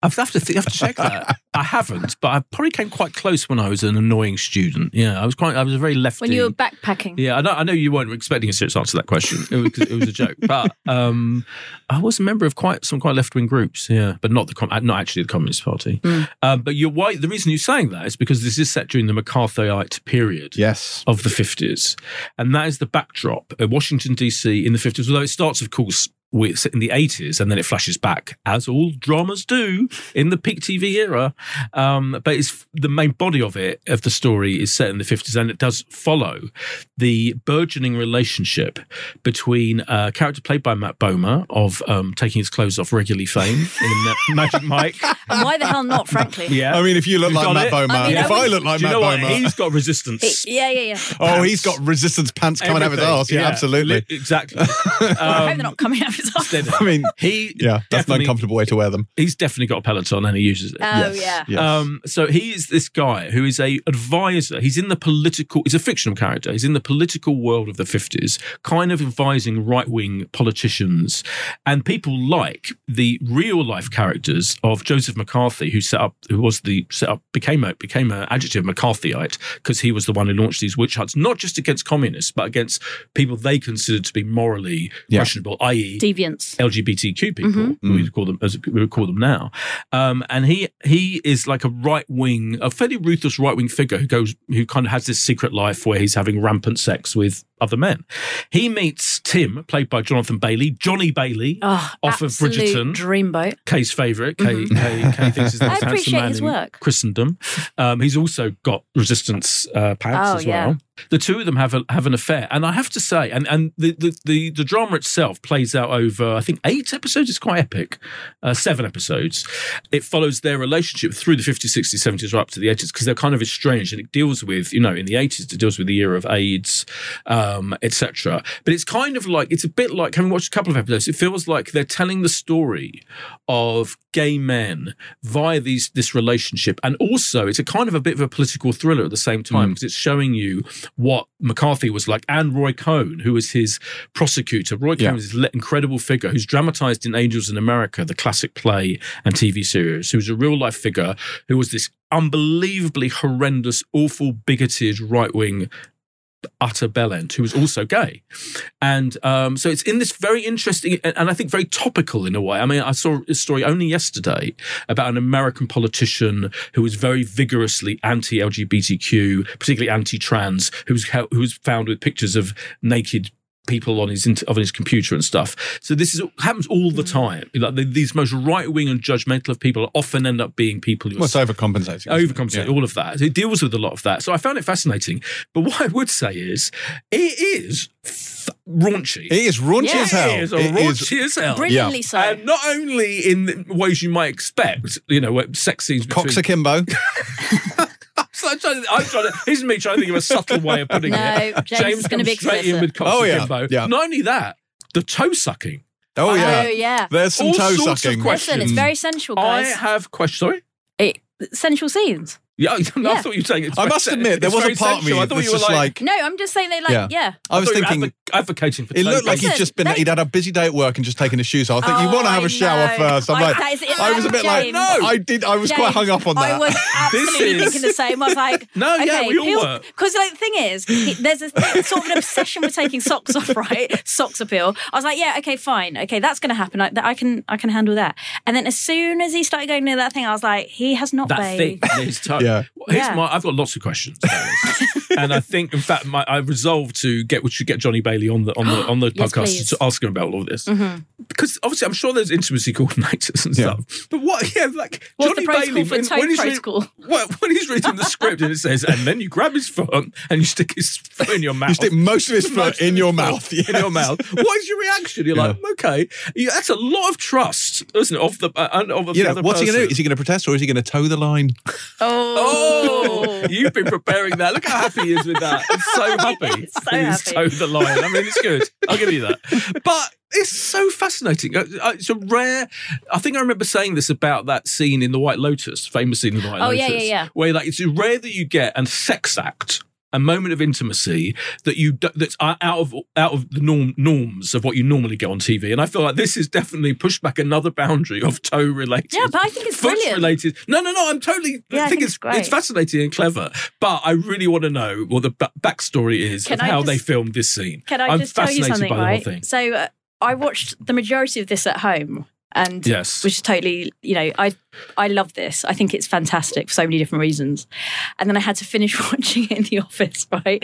I have to think, I have to check that. I haven't, but I probably came quite close when I was an annoying student. Yeah, I was quite. I was a very lefty. When you were backpacking. Yeah, I know. I know you weren't expecting a serious answer to that question. It was, it was a joke, but um, I was a member of quite some quite left wing groups. Yeah, but not the not actually the Communist Party. Mm. Um, but you're why the reason you're saying that is because this is set during the McCarthyite period. Yes. Of the fifties, and that is the backdrop. Uh, Washington D C in the fifties, although it starts, of course. It's in the eighties, and then it flashes back, as all dramas do, in the peak T V era. Um, but it's the main body of it, of the story, is set in the fifties, and it does follow the burgeoning relationship between a character played by Matt Bomer of um, taking his clothes off regularly fame in Magic Mike. And why the hell not, frankly? Yeah, I mean, if you look You've like Matt it. Bomer, I mean, if I, I look like Matt Bomer, he's got resistance. He, yeah, yeah, yeah. Pants. Oh, he's got resistance pants coming Everything. out of his arse. Yeah, yeah, absolutely, exactly. um, I hope they're not coming out of his. I mean, he yeah, that's an uncomfortable way to wear them. He's definitely got a Peloton and he uses it. Oh, yes, yeah. Yes. Um, so he is this guy who is a advisor. He's in the political, he's a fictional character. He's in the political world of the fifties, kind of advising right-wing politicians and people like the real-life characters of Joseph McCarthy, who set up, who was the, set up, became a, became an adjective McCarthyite because he was the one who launched these witch hunts, not just against communists, but against people they considered to be morally yeah. questionable, that is. Deep L G B T Q people, mm-hmm. we would call them as we would call them now, um, and he he is like a right wing, a fairly ruthless right wing figure who goes, who kind of has this secret life where he's having rampant sex with other men. He meets Tim, played by Jonathan Bailey, Johnny Bailey, oh, off of Bridgerton, dreamboat, Kay's favourite. Kay, mm-hmm. Kay, Kay thinks he's the most handsome man his work. in Christendom. Um, he's also got resistance uh, pants oh, as well. Yeah. The two of them have a, have an affair, and I have to say, and and the, the, the, the drama itself plays out over I think eight episodes. It's quite epic, uh, seven episodes. It follows their relationship through the fifties, sixties, seventies, right up to the eighties because they're kind of estranged, and it deals with you know in the eighties it deals with the era of AIDS, um, et cetera. But it's kind of like it's a bit like having watched a couple of episodes. It feels like they're telling the story of gay men via these this relationship, and also it's a kind of a bit of a political thriller at the same time because mm. it's showing you what McCarthy was like, and Roy Cohn, who was his prosecutor. Roy yeah. Cohn is this incredible figure who's dramatized in Angels in America, the classic play and T V series, who's a real-life figure who was this unbelievably horrendous, awful, bigoted right-wing utter bellend who was also gay. And um, so it's in this very interesting and I think very topical in a way. I mean, I saw a story only yesterday about an American politician who was very vigorously anti-L G B T Q, particularly anti-trans, who was, who was found with pictures of naked people on his on his computer and stuff. So this is happens all the time. Like the, these most right wing and judgmental of people often end up being people who are well, it's overcompensating. Overcompensating, yeah. All of that. So it deals with a lot of that. So I found it fascinating. But what I would say is, it is f- raunchy. It is raunchy yeah. as hell. It is it raunchy is as hell. Brilliantly yeah. so. And not only in ways you might expect. You know, sex scenes. Cox between- akimbo. So I'm trying to, I'm trying to, here's me trying to think of a subtle way of putting no, it. No, James, James is going to be straight in with Cox oh, yeah, Kimbo. Yeah. Not only that, the toe sucking. Oh yeah, oh, yeah. There's some all toe sucking. Listen, it's very sensual, guys. I have questions. Sorry, it, sensual scenes. Yeah, no, yeah, I thought you were saying it's I must sensual. admit, there it's was a part sensual. of me I thought you were like, like... No, I'm just saying they like, yeah. yeah. I, I was thinking... advocating for... It looked like Listen, he'd just been... They... He'd had a busy day at work and just taken his shoes off. I think, oh, you want to have a shower no. first. I'm I, like... Is, I was a bit James. like... No! I did. I was James, quite hung up on that. I was absolutely is... thinking the same. I was like... No, okay, yeah, we all were. Because like, the thing is, he, there's a sort of an obsession with taking socks off, right? Socks appeal. I was like, yeah, okay, fine. Okay, that's going to happen. I can I can handle that. And then as soon as he started going near that thing, I was like, he has not bathed. That thing is tough. Yeah. Here's yeah. my, I've got lots of questions, and I think, in fact, my, I resolved to get, we should get Johnny Bailey on the on the on the yes, podcast please. to ask him about all of this, mm-hmm. because obviously I'm sure there's intimacy coordinators and yeah. stuff. But what? Yeah, like What's Johnny Bailey for when, when, he's reading, what, when he's reading the script and it says, and then you grab his foot and you stick his foot in your mouth. You stick most of his foot in your mouth. Yes. In your mouth. What is your reaction? You're yeah. like, okay, yeah, that's a lot of trust, isn't it? Of the uh, of the you other know, what's person. He going to do? Is he going to protest or is he going to toe the line? Oh. oh, you've been preparing that. Look how happy he is with that. He's so happy. He's so He's happy. He's towed the line. I mean, it's good. I'll give you that. But it's so fascinating. It's a rare... I think I remember saying this about that scene in The White Lotus, famous scene in The White oh, Lotus. Oh, yeah, yeah, yeah. Where like, it's rare that you get a sex act, a moment of intimacy that you that's out of out of the norm, norms of what you normally get on T V, and I feel like this is definitely pushed back another boundary of toe related. Yeah, but I think it's brilliant. Related. No, no, no. I'm totally. Yeah, I, think I think it's it's, it's fascinating and clever. But I really want to know what the b- backstory is can of I how just, they filmed this scene. Can I I'm just tell you something? By right? the whole thing. So uh, I watched the majority of this at home. And yes. which is totally, you know, I I love this. I think it's fantastic for so many different reasons. And then I had to finish watching it in the office, right?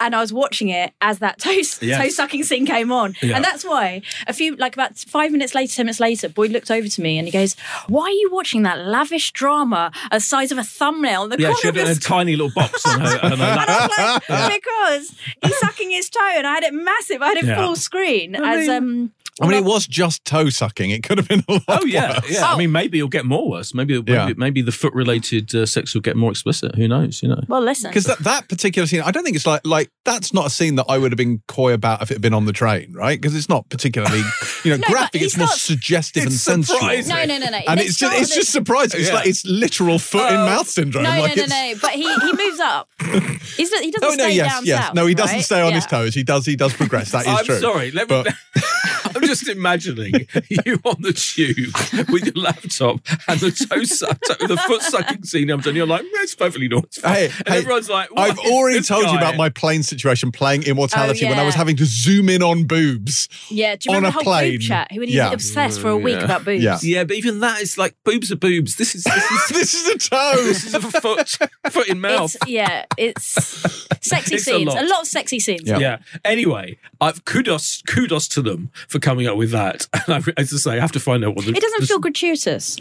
And I was watching it as that toe, yes. toe sucking scene came on. Yeah. And that's why a few, like about five minutes later, ten minutes later, Boyd looked over to me and he goes, why are you watching that lavish drama the size of a thumbnail? The yeah, she had a tiny little box on her. And I was like, yeah. because he's sucking his toe and I had it massive. I had it yeah. full screen I as... Mean- um. I mean, it was just toe sucking. It could have been a lot Oh, yeah. worse. yeah. Oh. I mean, maybe it'll get more worse. Maybe maybe, yeah. maybe the foot-related uh, sex will get more explicit. Who knows, you know? Well, listen. Because that, that particular scene, I don't think it's like, like, that's not a scene that I would have been coy about if it had been on the train, right? Because it's not particularly, you know, no, graphic. It's not, more suggestive it's and surprising. sensual. No, no, no, no. And Let's it's just, it's just surprising. It's yeah. like, it's literal foot-in-mouth oh. syndrome. No, like no, no, no. But he, he moves up. He's, he doesn't oh, no, stay yes, down yes. south, No, he doesn't right? stay on yeah. his toes. He does, he does progress. That is true. I'm sorry. Let me... I'm just imagining you on the tube with your laptop and the toe suck, toe, the foot sucking scene comes on. You're like, it's perfectly normal. It's hey, and hey, everyone's like, what I've already told guy? you about my plane situation, playing Immortality, oh, yeah. when I was having to zoom in on boobs. Yeah, do you remember on a the whole plane? boob chat? Who yeah. was obsessed for a week yeah. about boobs? Yeah. yeah, but even that is like boobs are boobs. This is this is, this is a toe. This is a foot, foot in mouth. It's, yeah, it's sexy it's scenes. A lot. a lot of sexy scenes. Yeah. yeah. Anyway, I've kudos kudos to them for coming up with that. And I, as I say, I have to find out what the... It doesn't the, feel gratuitous.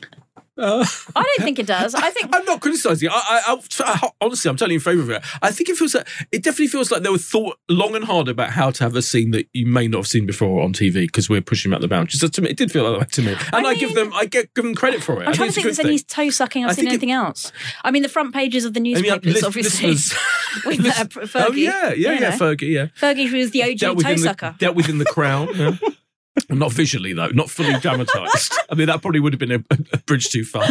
Uh, I don't think it does. I think... I'm not criticising. I, I, I, honestly, I'm totally in favour of it. I think it feels like... It definitely feels like they were thought long and hard about how to have a scene that you may not have seen before on T V because we're pushing out the boundaries. So to me, it did feel like that to me. And I, mean, I give them I get, give them credit for it. I'm trying to think there's any toe-sucking I've seen anything it, else. I mean, the front pages of the newspapers, I mean, li- obviously. with uh, Fergie. Oh, yeah. Yeah, yeah, yeah, Fergie, yeah. Fergie, who was the O G toe-sucker. The, dealt with in The Crown, yeah. Not visually, though. Not fully dramatized. I mean, that probably would have been a, a bridge too far.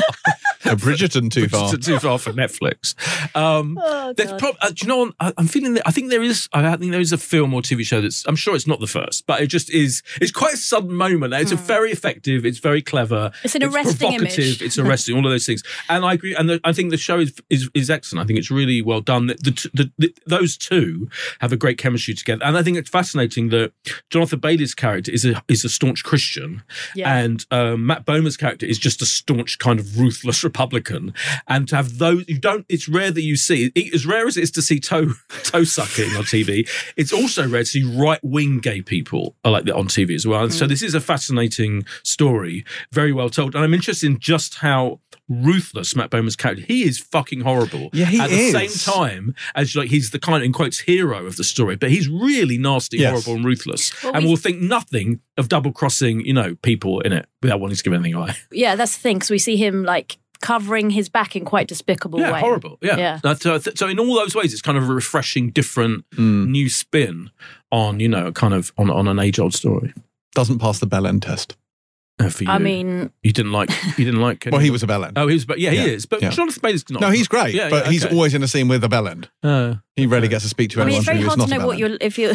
A Bridgerton too far. Bridgerton too far for Netflix. Um, oh, there's prob- uh, do you know? I, I'm feeling that I think there is. I think there is a film or T V show that's. I'm sure it's not the first, but it just is. It's quite a sudden moment. It's mm. a very effective. It's very clever. It's an arresting image. It's provocative. It's arresting. All of those things. And I agree. And the, I think the show is, is is excellent. I think it's really well done. The, the, the, the, those two have a great chemistry together. And I think it's fascinating that Jonathan Bailey's character is a is a staunch Christian, yeah. and um, Matt Bomer's character is just a staunch kind of ruthless Republican. And to have those, you don't. It's rare that you see. As rare as it is to see toe toe sucking on T V, it's also rare to see right wing gay people are like that on T V as well. And mm. so this is a fascinating story, very well told. And I'm interested in just how ruthless Matt Bomer's character. He is fucking horrible. Yeah, he at is. At the same time as like he's the kind in quotes hero of the story, but he's really nasty, yes. horrible, and ruthless, well, and we... will think nothing of double crossing, you know, people in it without wanting to give anything away. Yeah, that's the thing. Because we see him like. Covering his back in quite despicable yeah, way. Yeah, horrible. Yeah. yeah. So, so in all those ways, it's kind of a refreshing, different, mm. new spin on, you know, kind of on, on an age-old story. Doesn't pass the Bell End test. No, for you. I mean, you didn't like. You didn't like. Well, he was a bell end. Oh, he was. But yeah, yeah, he is. But yeah. Jonathan Bailey's not. No, he's great. Yeah, but yeah, he's okay. always in a scene with a bell end. Uh, he rarely gets to speak to I anyone. Mean, it's very hard to know what you're if you're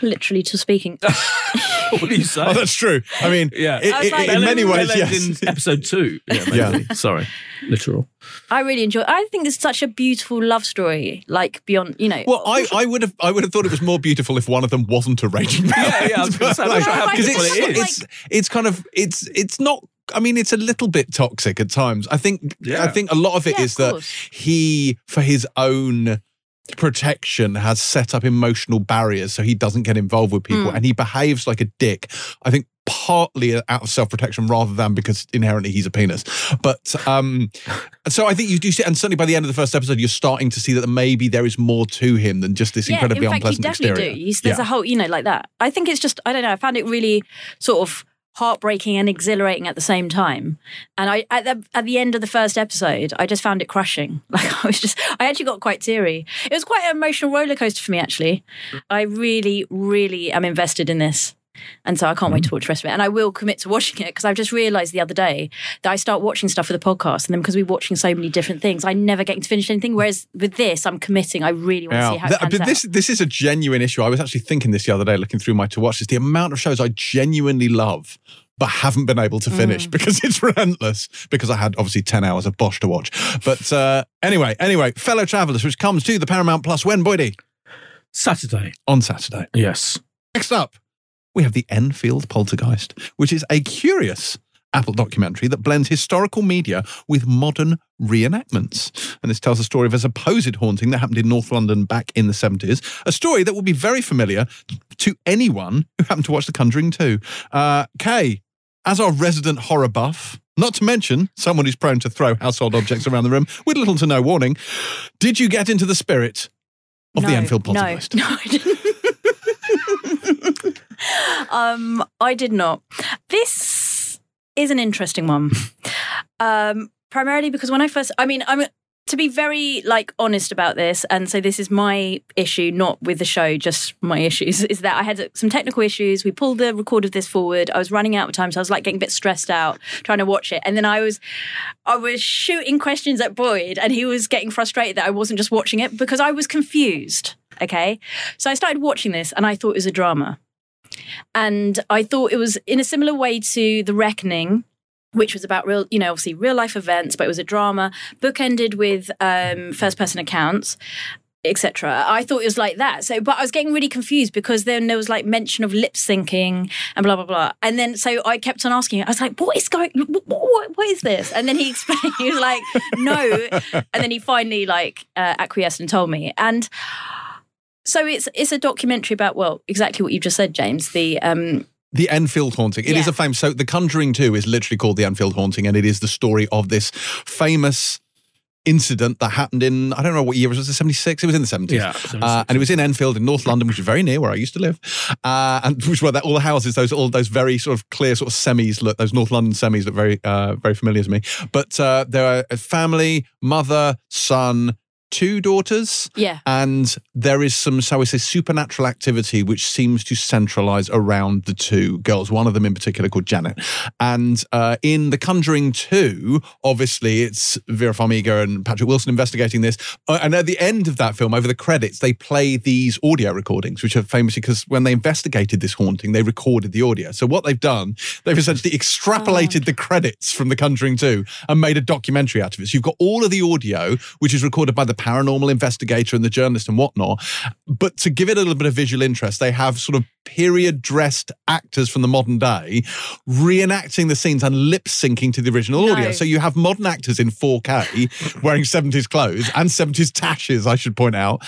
literally to speaking. What do you say? Oh, that's true. I mean, yeah. It, I it, like, in many ways, yes. In episode two. Yeah, yeah. Sorry, literal. I really enjoy. I think it's such a beautiful love story. Like beyond, you know. Well, I, I would have, I would have thought it was more beautiful if one of them wasn't a raging bell. Yeah, yeah. I was going to say, I'm not sure how beautiful it is. It's kind of, it's it's not, I mean, it's a little bit toxic at times. I think yeah. I think a lot of it yeah, is of that he, for his own protection, has set up emotional barriers so he doesn't get involved with people mm. and he behaves like a dick. I think partly out of self-protection rather than because inherently he's a penis. But um, so I think you do see, and certainly by the end of the first episode, you're starting to see that maybe there is more to him than just this yeah, incredibly in fact, unpleasant you definitely exterior. Do. He's, there's yeah. a whole, you know, like that. I think it's just, I don't know, I found it really sort of heartbreaking and exhilarating at the same time. And I at the, at the end of the first episode, I just found it crushing. Like I was just, I actually got quite teary. It was quite an emotional roller coaster for me, actually. I really, really am invested in this. And so I can't mm. wait to watch the rest of it. And I will commit to watching it because I've just realised the other day that I start watching stuff for the podcast and then because we're watching so many different things, I never get to finish anything. Whereas with this, I'm committing. I really want yeah. to see how it that, but this, out. This is a genuine issue. I was actually thinking this the other day, looking through my to watch list, the amount of shows I genuinely love but haven't been able to finish mm. because it's relentless, because I had obviously ten hours of Bosch to watch. But uh, anyway, anyway, Fellow Travelers, which comes to the Paramount Plus when, Boydie? Saturday. On Saturday. Yes. Next up, we have The Enfield Poltergeist, which is a curious Apple documentary that blends historical media with modern reenactments. And this tells the story of a supposed haunting that happened in North London back in the seventies, a story that will be very familiar to anyone who happened to watch The Conjuring two. Uh, Kay, as our resident horror buff, not to mention someone who's prone to throw household objects around the room with little to no warning, did you get into the spirit of no, The Enfield Poltergeist? No, no, I didn't. um, I did not. This is an interesting one. um, primarily because when I first, I mean, I'm to be very like honest about this, and so this is my issue, not with the show, just my issues, is that I had some technical issues. We pulled the record of this forward. I was running out of time, so I was like getting a bit stressed out trying to watch it. And then I was, I was shooting questions at Boyd, and he was getting frustrated that I wasn't just watching it because I was confused. Okay, so I started watching this and I thought it was a drama. And I thought it was in a similar way to The Reckoning, which was about real, you know, obviously real life events, but it was a drama, bookended with um, first person accounts, et cetera. I thought it was like that. So, but I was getting really confused because then there was like mention of lip syncing and blah blah blah. And then so I kept on asking. I was like, "What is going? What, what, what is this?" And then he explained. He was like, "No," and then he finally like uh, acquiesced and told me. And so it's it's a documentary about, well, exactly what you just said, James. The um, the Enfield haunting. It yeah. is a famous. So The Conjuring two is literally called The Enfield Haunting, and it is the story of this famous incident that happened in, I don't know what year it was, it seventy-six? It was in the seventies. Yeah, uh, and it was in Enfield in North London, which is very near where I used to live. Uh, and which were that, all the houses, those all those very sort of clear sort of semis look, those North London semis look very, uh, very familiar to me. But uh, there are a family, mother, son, two daughters. Yeah. And there is some, shall we say, supernatural activity which seems to centralise around the two girls, one of them in particular called Janet. And uh, in The Conjuring two, obviously, it's Vera Farmiga and Patrick Wilson investigating this. Uh, and at the end of that film, over the credits, they play these audio recordings, which are famously, because when they investigated this haunting, they recorded the audio. So what they've done, they've essentially extrapolated oh. the credits from The Conjuring two and made a documentary out of it. So you've got all of the audio, which is recorded by the paranormal investigator and the journalist and whatnot. But to give it a little bit of visual interest, they have sort of period-dressed actors from the modern day reenacting the scenes and lip-syncing to the original no. audio. So you have modern actors in four K wearing seventies clothes and seventies tashes, I should point out.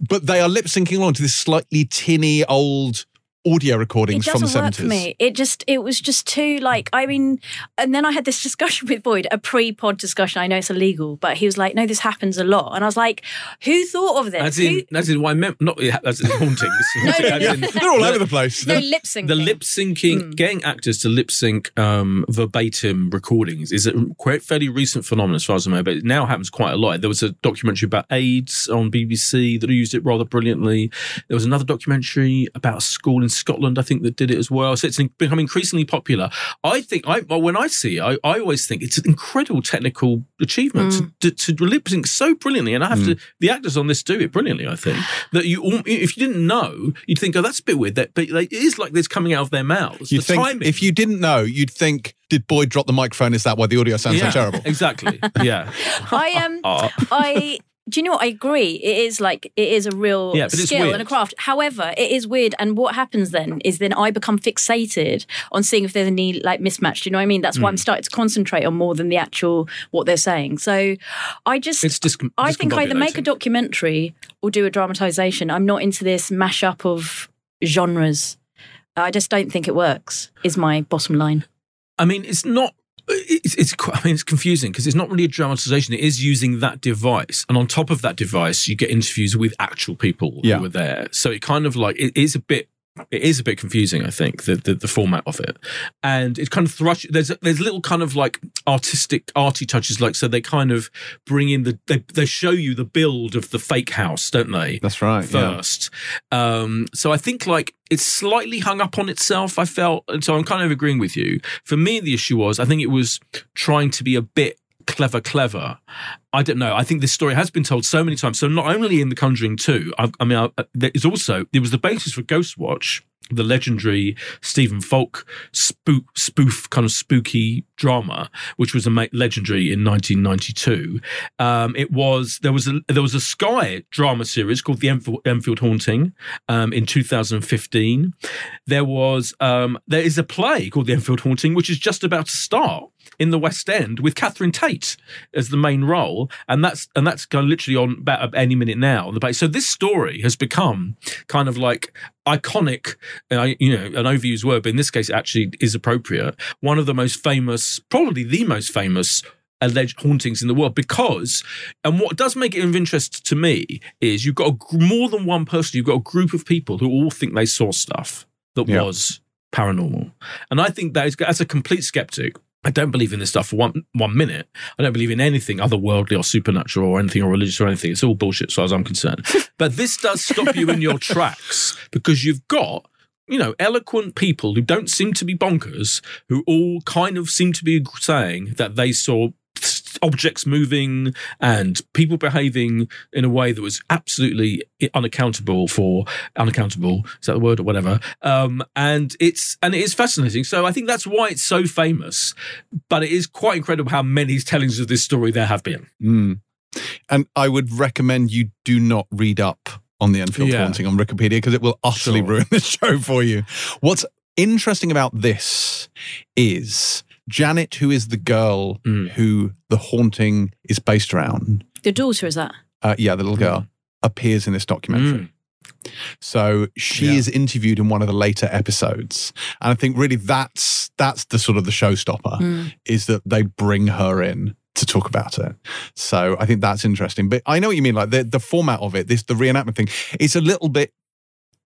But they are lip-syncing along to this slightly tinny old audio recordings from the seventies. It doesn't work for me. It just, it was just too, like, I mean, and then I had this discussion with Boyd, a pre-pod discussion. I know it's illegal, but he was like, no, this happens a lot. And I was like, who thought of this? As in, who... as in why, mem- not as in hauntings. no, no, no, in, no, they're all no, over the place. No, lip syncing. The lip syncing, mm. getting actors to lip sync um, verbatim recordings is a quite fairly recent phenomenon as far as I know, but it now happens quite a lot. There was a documentary about AIDS on B B C that used it rather brilliantly. There was another documentary about a school in Scotland, I think, that did it as well. So it's become increasingly popular. I think, I well, when I see it, I, I always think it's an incredible technical achievement mm. to, to, to lip sync so brilliantly. And I have mm. to, the actors on this do it brilliantly, I think. That you, if you didn't know, you'd think, oh, that's a bit weird. That, but they, it is like this coming out of their mouths. You the think, timing. If you didn't know, you'd think, did Boyd drop the microphone? Is that why the audio sounds yeah, so terrible? Exactly. Yeah. I am. Um, I. Do you know what? I agree. It is like, it is a real yeah, skill and a craft. However, it is weird. And what happens then is then I become fixated on seeing if there's any like mismatch. Do you know what I mean? That's mm. why I'm starting to concentrate on more than the actual, what they're saying. So I just, it's dis- I think I either make a documentary or do a dramatization. I'm not into this mashup of genres. I just don't think it works is my bottom line. I mean, it's not, It's, it's, I mean, it's confusing because it's not really a dramatization. It is using that device. And on top of that device, you get interviews with actual people yeah. who were there. So it kind of like, it is a bit, it is a bit confusing, I think, the, the, the format of it. And it's kind of thrush, there's there's little kind of like artistic, arty touches. Like, so they kind of bring in the, they, they show you the build of the fake house, don't they? That's right. First. Yeah. Um, so I think like, it's slightly hung up on itself, I felt. And so I'm kind of agreeing with you. For me, the issue was, I think it was trying to be a bit clever, clever. I don't know. I think this story has been told so many times. So not only in The Conjuring two, I, I mean, I, there is also, it was the basis for Ghost Watch, the legendary Stephen Falk spoof, spoof kind of spooky drama, which was a ma- legendary in nineteen ninety-two. Um, it was there was a there was a Sky drama series called The Enf- Enfield Haunting um, in two thousand fifteen. There was um, there is a play called The Enfield Haunting, which is just about to start in the West End with Catherine Tate as the main role, and that's and that's kind of literally on about any minute now. The So this story has become kind of like iconic. And I, you know, an overused word, but in this case, it actually is appropriate. One of the most famous, probably the most famous alleged hauntings in the world, because, and what does make it of interest to me is you've got a, more than one person, you've got a group of people who all think they saw stuff that yeah. was paranormal. And I think that is, as a complete skeptic, I don't believe in this stuff for one one minute. I don't believe in anything otherworldly or supernatural or anything or religious or anything. It's all bullshit as far as I'm concerned. But this does stop you in your tracks because you've got, you know, eloquent people who don't seem to be bonkers, who all kind of seem to be saying that they saw objects moving and people behaving in a way that was absolutely unaccountable for unaccountable is that the word or whatever um and it's and it is fascinating. So I think that's why it's so famous, but it is quite incredible how many tellings of this story there have been. mm. And I would recommend you do not read up on the Enfield yeah. Haunting on Wikipedia, because it will utterly sure. ruin the show for you. What's interesting about this is Janet, who is the girl mm. who the haunting is based around. The daughter, is that? Uh, yeah, the little girl mm. appears in this documentary. Mm. So she yeah. is interviewed in one of the later episodes. And I think really that's that's the sort of the showstopper, mm. is that they bring her in to talk about it. So I think that's interesting. But I know what you mean, like the, the format of it, this the reenactment thing, it's a little bit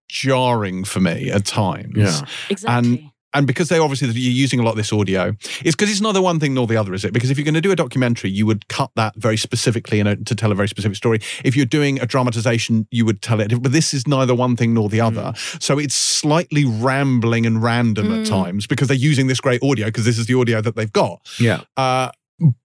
jarring for me at times. Yeah. Exactly. And and because they obviously you're using a lot of this audio, it's because it's neither one thing nor the other, is it? Because if you're going to do a documentary, you would cut that very specifically in a, to tell a very specific story. If you're doing a dramatization, you would tell it. But this is neither one thing nor the other. Mm. So it's slightly rambling and random mm. at times because they're using this great audio because this is the audio that they've got. Yeah. Uh,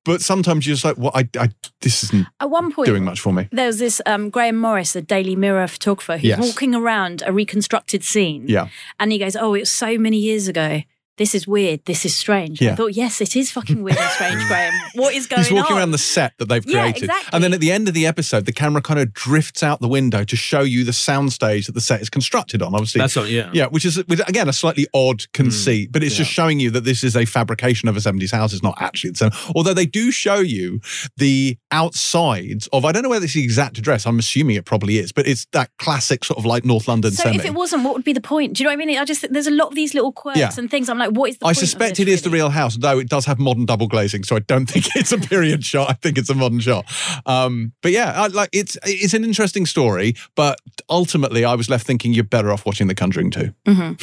But sometimes you're just like, well, I, I, this isn't At one point, doing much for me. There was this um, Graham Morris, a Daily Mirror photographer, who's yes. walking around a reconstructed scene. Yeah. And he goes, oh, it was so many years ago. This is weird. This is strange. Yeah. I thought, yes, it is fucking weird and strange, Graham. What is going on? He's walking on? around the set that they've yeah, created. Exactly. And then at the end of the episode, the camera kind of drifts out the window to show you the soundstage that the set is constructed on, obviously. That's what, yeah. Yeah, which is, again, a slightly odd conceit, mm, but it's yeah. just showing you that this is a fabrication of a seventies house. It's not actually the same. Although they do show you the outsides of, I don't know whether it's the exact address. I'm assuming it probably is, but it's that classic sort of like North London so semi. So if it wasn't, what would be the point? Do you know what I mean? I just, there's a lot of these little quirks yeah. and things. I'm like, Like, what is the I point suspect of this, it is really? The real house, though it does have modern double glazing, so I don't think it's a period shot. I think it's a modern shot. Um, but yeah, I, like it's it's an interesting story, but ultimately I was left thinking you're better off watching The Conjuring two. Mm-hmm.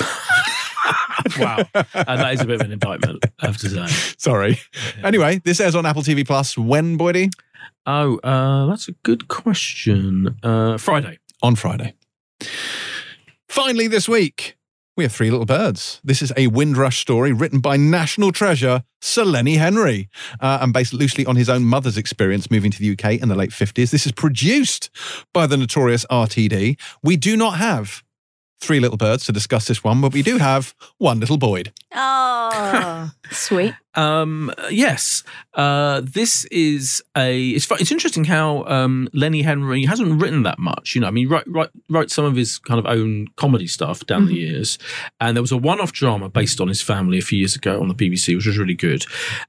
Wow. And that is a bit of an indictment, I have to say. Sorry. Yeah. Anyway, this airs on Apple T V Plus. When, Boydie? Oh, uh, that's a good question. Uh, Friday. On Friday. Finally this week, we have Three Little Birds. This is a Windrush story written by national treasure Sir Lenny Henry uh, and based loosely on his own mother's experience moving to the U K in the late fifties. This is produced by the notorious R T D. We do not have Three Little Birds to discuss this one, but we do have one little Boyd. Oh, sweet. Um, yes. Uh, this is a... It's it's interesting how um, Lenny Henry hasn't written that much. You know, I mean, wrote, wrote, wrote some of his kind of own comedy stuff down mm-hmm. the years. And there was a one-off drama based on his family a few years ago on the B B C, which was really good.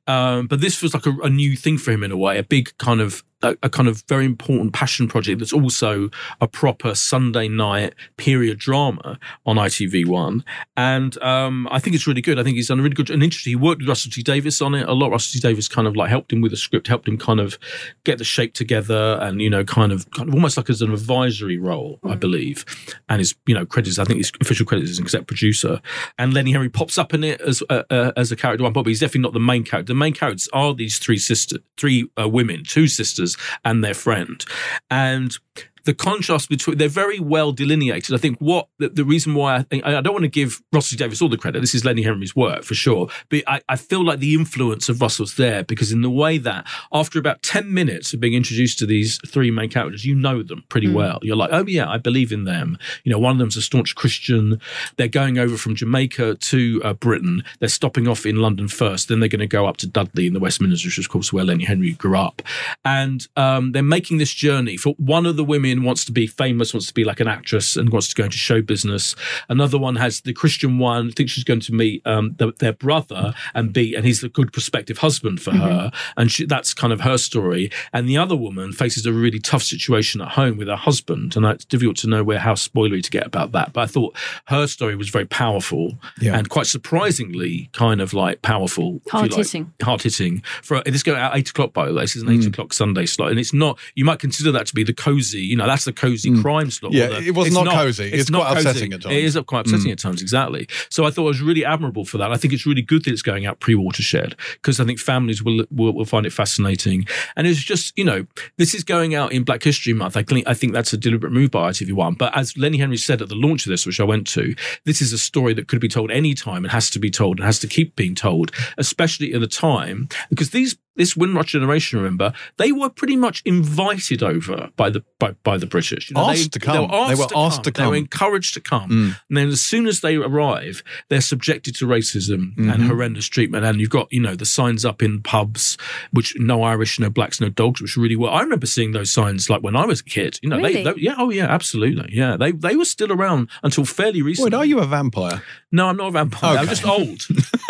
Um, but this was like a, a new thing for him in a way, a big kind of... A, a kind of very important passion project that's also a proper Sunday night period drama on I T V one. And um, I think it's really good. I think he's done a really good and interesting. He worked with Russell T Davies on it a lot. Russell T Davies kind of like helped him with the script, helped him kind of get the shape together and, you know, kind of, kind of almost like as an advisory role, I believe. And his, you know, credits, I think his official credits is an exec producer. And Lenny Henry pops up in it as uh, uh, as a character one, but he's definitely not the main character. The main characters are these three sisters, three uh, women, two sisters, and their friend. And the contrast between, they're very well delineated. I think what, the, the reason why, I, think, I don't want to give Russell Davies all the credit, this is Lenny Henry's work for sure, but I, I feel like the influence of Russell's there, because in the way that after about ten minutes of being introduced to these three main characters, you know them pretty mm. well. You're like, oh yeah, I believe in them. You know, one of them's a staunch Christian. They're going over from Jamaica to uh, Britain. They're stopping off in London first. Then they're going to go up to Dudley in the West Midlands, which is of course where Lenny Henry grew up. And um, they're making this journey. For one of the women wants to be famous, wants to be like an actress and wants to go into show business. Another one has the Christian one, thinks she's going to meet um, the, their brother and be, and he's the good prospective husband for mm-hmm. her. And she, that's kind of her story. And the other woman faces a really tough situation at home with her husband. And it's difficult to know where, how spoilery to get about that. But I thought her story was very powerful yeah. and quite surprisingly kind of like powerful. Hard-hitting. Like, hard-hitting. For, this goes at eight o'clock, by the way. This is an mm. eight o'clock Sunday slot. And it's not, you might consider that to be the cozy, you know, that's the cozy mm. crime slot. Yeah, the, it was not, not cozy. It's, it's not quite cozy. Upsetting at times. It is quite upsetting mm. at times, exactly. So I thought it was really admirable for that. I think it's really good that it's going out pre-Watershed, because I think families will, will will find it fascinating. And it's just, you know, this is going out in Black History Month. I think, I think that's a deliberate move by I T V one. But as Lenny Henry said at the launch of this, which I went to, this is a story that could be told any time and has to be told and has to keep being told, especially at the time, because these This Windrush generation, remember, they were pretty much invited over by the by, by the British. You know, asked they, to come. They were asked, they were to, asked come. to come. They were encouraged to come. Mm. And then as soon as they arrive, they're subjected to racism mm-hmm. and horrendous treatment. And you've got, you know, the signs up in pubs, which no Irish, no blacks, no dogs, which really were. I remember seeing those signs like when I was a kid. You know, really? they, they yeah, oh yeah, absolutely. Yeah. They they were still around until fairly recently. Wait, are you a vampire? No, I'm not a vampire. Okay. I'm just old.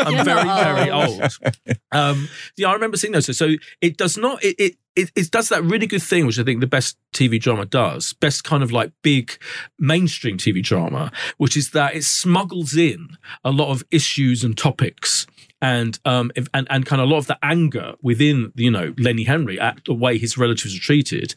I'm very, very old. Um, yeah, I remember seeing No, so, so it does not, it, it It, it does that really good thing, which I think the best T V drama does, best kind of like big mainstream T V drama, which is that it smuggles in a lot of issues and topics And um, if, and and kind of a lot of the anger within, you know, Lenny Henry at the way his relatives are treated,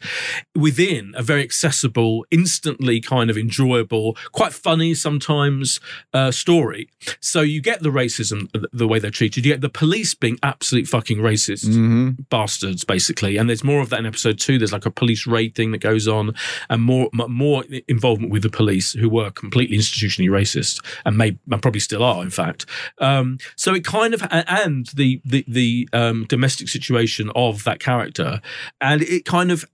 within a very accessible, instantly kind of enjoyable, quite funny sometimes uh, story. So you get the racism, the way they're treated. You get the police being absolute fucking racist mm-hmm. bastards, basically. And there's more of that in episode two. There's like a police raid thing that goes on, and more more involvement with the police, who were completely institutionally racist and may and probably still are, in fact. Um, so it kind of Of, and the the, the um, domestic situation of that character, and it kind of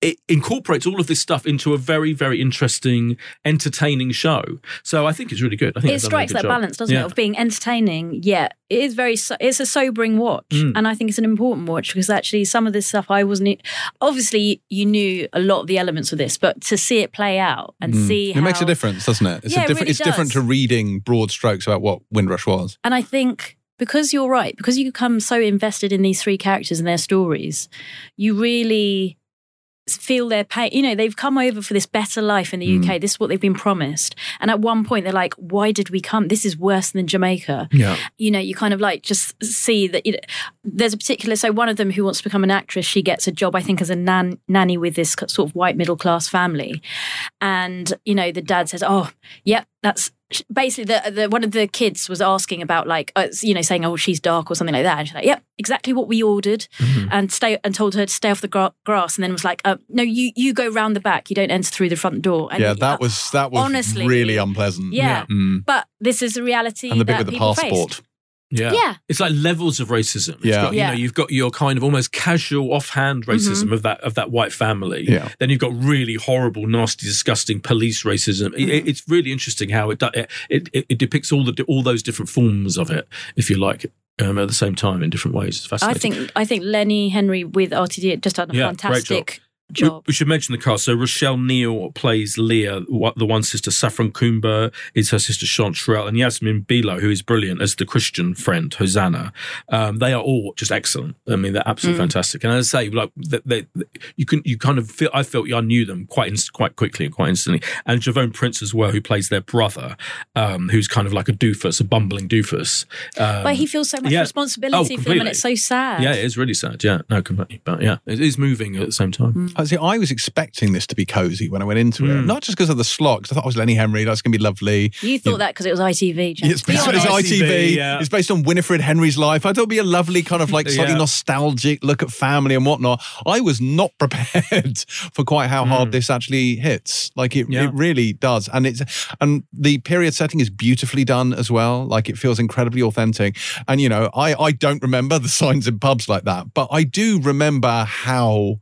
it incorporates all of this stuff into a very, very interesting, entertaining show. So I think it's really good. I think it strikes that balance, doesn't it, of being entertaining yet. It is very, it's a sobering watch, mm. and I think it's an important watch, because actually some of this stuff I wasn't, obviously you knew a lot of the elements of this, but to see it play out and mm. see it how... It makes a difference, doesn't it? It's, yeah, a diff- it really it's different to reading broad strokes about what Windrush was. And I think... Because you're right, because you become so invested in these three characters and their stories, you really feel their pain. You know, they've come over for this better life in the mm. U K. This is what they've been promised. And at one point, they're like, why did we come? This is worse than Jamaica. Yeah. You know, you kind of like just see that, you know, there's a particular... So one of them who wants to become an actress, she gets a job, I think, as a nan- nanny with this sort of white middle-class family. And, you know, the dad says, oh, yep, that's... Basically, the, the one of the kids was asking about, like, uh, you know, saying, oh, she's dark or something like that. And she's like, yep, exactly what we ordered, mm-hmm. and stay and told her to stay off the gra- grass. And then was like, uh, no, you you go round the back. You don't enter through the front door. And yeah, that uh, was that was honestly, really unpleasant. Yeah. yeah. Mm. But this is the reality and the bit that with the passport. Faced. Yeah. yeah, it's like levels of racism. It's yeah, got, you yeah. know, you've got your kind of almost casual, offhand racism mm-hmm. of that of that white family. Yeah. Then you've got really horrible, nasty, disgusting police racism. Mm-hmm. It, it's really interesting how it, it it it depicts all the all those different forms of it, if you like. Um, at the same time, in different ways. It's fascinating. I think I think Lenny Henry with R T D just done a yeah, fantastic. We, we should mention the cast. So Rochelle Neal plays Leah, the one sister. Saffron Coomber is her sister Chanterelle, and Yasmin Bilo, who is brilliant as the Christian friend Hosanna. Um, they are all just excellent. I mean, they're absolutely mm. fantastic. And as I say, like they, they, you can, you kind of feel. I felt I knew them quite inst- quite quickly and quite instantly. And Javon Prince as well, who plays their brother, um, who's kind of like a doofus, a bumbling doofus. Um, but he feels so much yeah. responsibility oh, for completely. them, and it's so sad. Yeah, it is really sad. Yeah, no, completely. But yeah, it is moving at the same time. Mm. See, I was expecting this to be cozy when I went into mm. it. Not just because of the slot, because I thought it was Lenny Henry, that's going to be lovely. You thought you, that because it was I T V, James. It's based on I T V. Yeah. It's based on Winifred Henry's life. I thought it would be a lovely kind of like slightly yeah. nostalgic look at family and whatnot. I was not prepared for quite how mm. hard this actually hits. Like, it, yeah. it really does. And it's and the period setting is beautifully done as well. Like, it feels incredibly authentic. And, you know, I, I don't remember the signs in pubs like that, but I do remember how...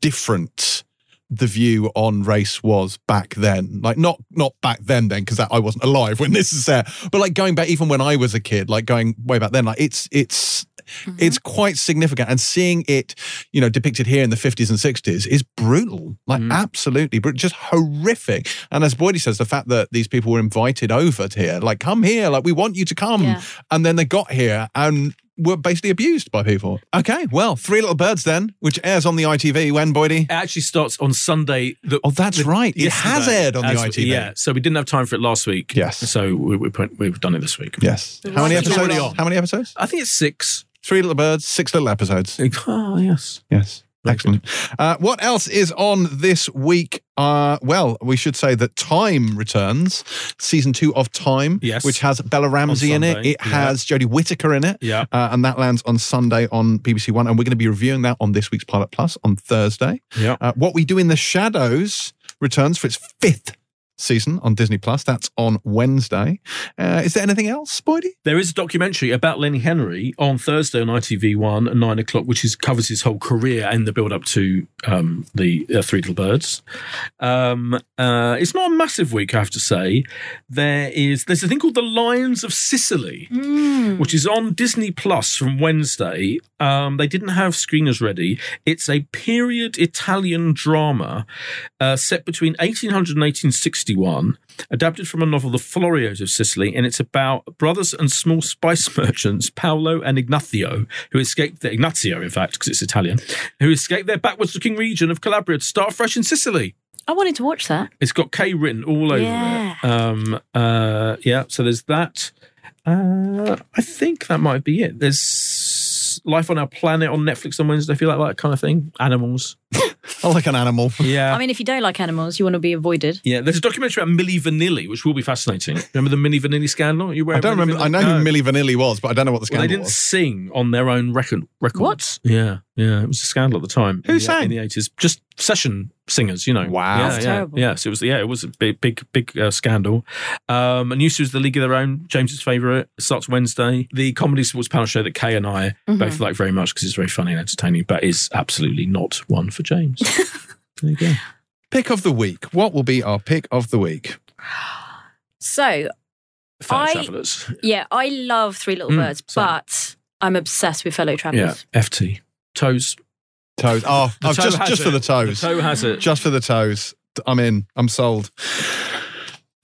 different the view on race was back then. Like not not back then then because I wasn't alive when this is there, but like going back even when I was a kid, like going way back then, like it's it's mm-hmm. it's quite significant, and seeing it, you know, depicted here in the fifties and sixties is brutal, like mm. absolutely brutal, just horrific. And as Boydie says, the fact that these people were invited over to here, like come here, like we want you to come, yeah. and then they got here and were basically abused by people. Okay, well, Three Little Birds then, which airs on the I T V when, Boydie? It actually starts on Sunday. The, oh, that's the, right. It has aired on Absolutely. the I T V. Yeah, so we didn't have time for it last week. Yes. So we, we put, we've done it this week. Yes. How many episodes? On? How many episodes? I think it's six. Three Little Birds, six little episodes. Oh, yes. Yes. Excellent. Uh, what else is on this week? Uh, well, we should say that Time returns, season two of Time, yes. which has Bella Ramsey in it. It yeah. has Jodie Whittaker in it. Yeah. Uh, and that lands on Sunday on B B C One. And we're going to be reviewing that on this week's Pilot Plus on Thursday. Yeah. Uh, What We Do in the Shadows returns for its fifth season on Disney Plus. That's on Wednesday. Uh, is there anything else, Boydie? There is a documentary about Lenny Henry on Thursday on I T V one at nine o'clock, which is covers his whole career and the build up to um, the uh, Three Little Birds. Um, uh, it's not a massive week, I have to say. There is there's a thing called The Lions of Sicily, mm. which is on Disney Plus from Wednesday. Um, they didn't have screeners ready. It's a period Italian drama uh, set between eighteen hundred and eighteen sixty. Adapted from a novel, The Florios of Sicily, and it's about brothers and small spice merchants, Paolo and Ignazio, who escaped their, Ignazio, in fact, because it's Italian, who escaped their backwards-looking region of Calabria to start fresh in Sicily. I wanted to watch that. It's got K written all over yeah. it. Um, uh, yeah, so there's that. Uh, I think that might be it. There's Life on Our Planet on Netflix on Wednesday, if you like that kind of thing. Animals. I like an animal. Yeah. I mean, if you don't like animals, you want to be avoided. Yeah. There's a documentary about Milli Vanilli, which will be fascinating. Remember the Milli Vanilli scandal? You I don't remember. Vanilli? I know no. who Milli Vanilli was, but I don't know what the scandal was. Well, they didn't was. sing on their own record. records. What? Yeah. Yeah. It was a scandal at the time. Who in the, sang? In the eighties. Just session singers, you know. Wow. Yeah, that's yeah. terrible. Yes. Yeah, so it was, yeah, it was a big, big, big uh, scandal. Um, and used to was The League of Their Own, James's favourite. It starts Wednesday. The comedy sports panel show that Kay and I mm-hmm. both like very much because it's very funny and entertaining, but is absolutely not one for James. There you go. Pick of the week. What will be our pick of the week? So, Fellow I, Travelers. Yeah, I love Three Little mm, Birds, same. But I'm obsessed with Fellow Travelers. Yeah, F T. Toes. Toes. Oh, toe just, just for the toes. The toe has it. Just for the toes. I'm in. I'm sold.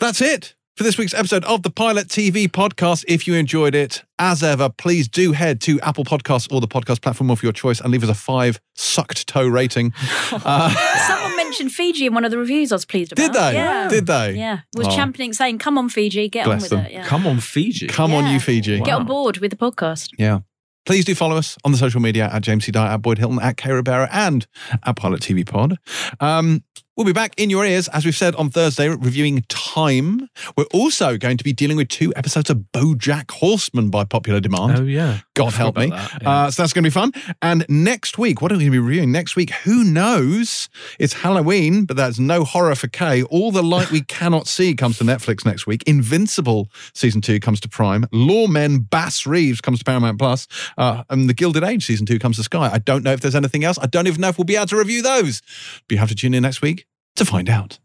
That's it for this week's episode of the Pilot T V podcast. If you enjoyed it, as ever, please do head to Apple Podcasts or the podcast platform of your choice and leave us a five sucked toe rating. Uh, Someone mentioned Fiji in one of the reviews I was pleased about. Did they? Yeah. Did they? Yeah. Was oh. championing, saying, come on, Fiji, get Bless on with them. It. Yeah. Come on, Fiji. Come yeah. on, you Fiji. Wow. Get on board with the podcast. Yeah. Please do follow us on the social media at James C. Dyer, at Boyd Hilton, at Kay Ribeiro, and at Pilot T V Pod. Um, we'll be back in your ears, as we've said, on Thursday, reviewing Time. We're also going to be dealing with two episodes of BoJack Horseman by popular demand. Oh, yeah. God help me. That, yeah. uh, so that's going to be fun. And next week, what are we going to be reviewing next week? Who knows? It's Halloween, but there's no horror for Kay. All the Light We Cannot See comes to Netflix next week. Invincible Season two comes to Prime. Lawmen Bass Reeves comes to Paramount+. Plus, uh, and The Gilded Age Season two comes to Sky. I don't know if there's anything else. I don't even know if we'll be able to review those. But you have to tune in next week to find out.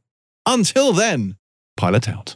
Until then, Pilot out.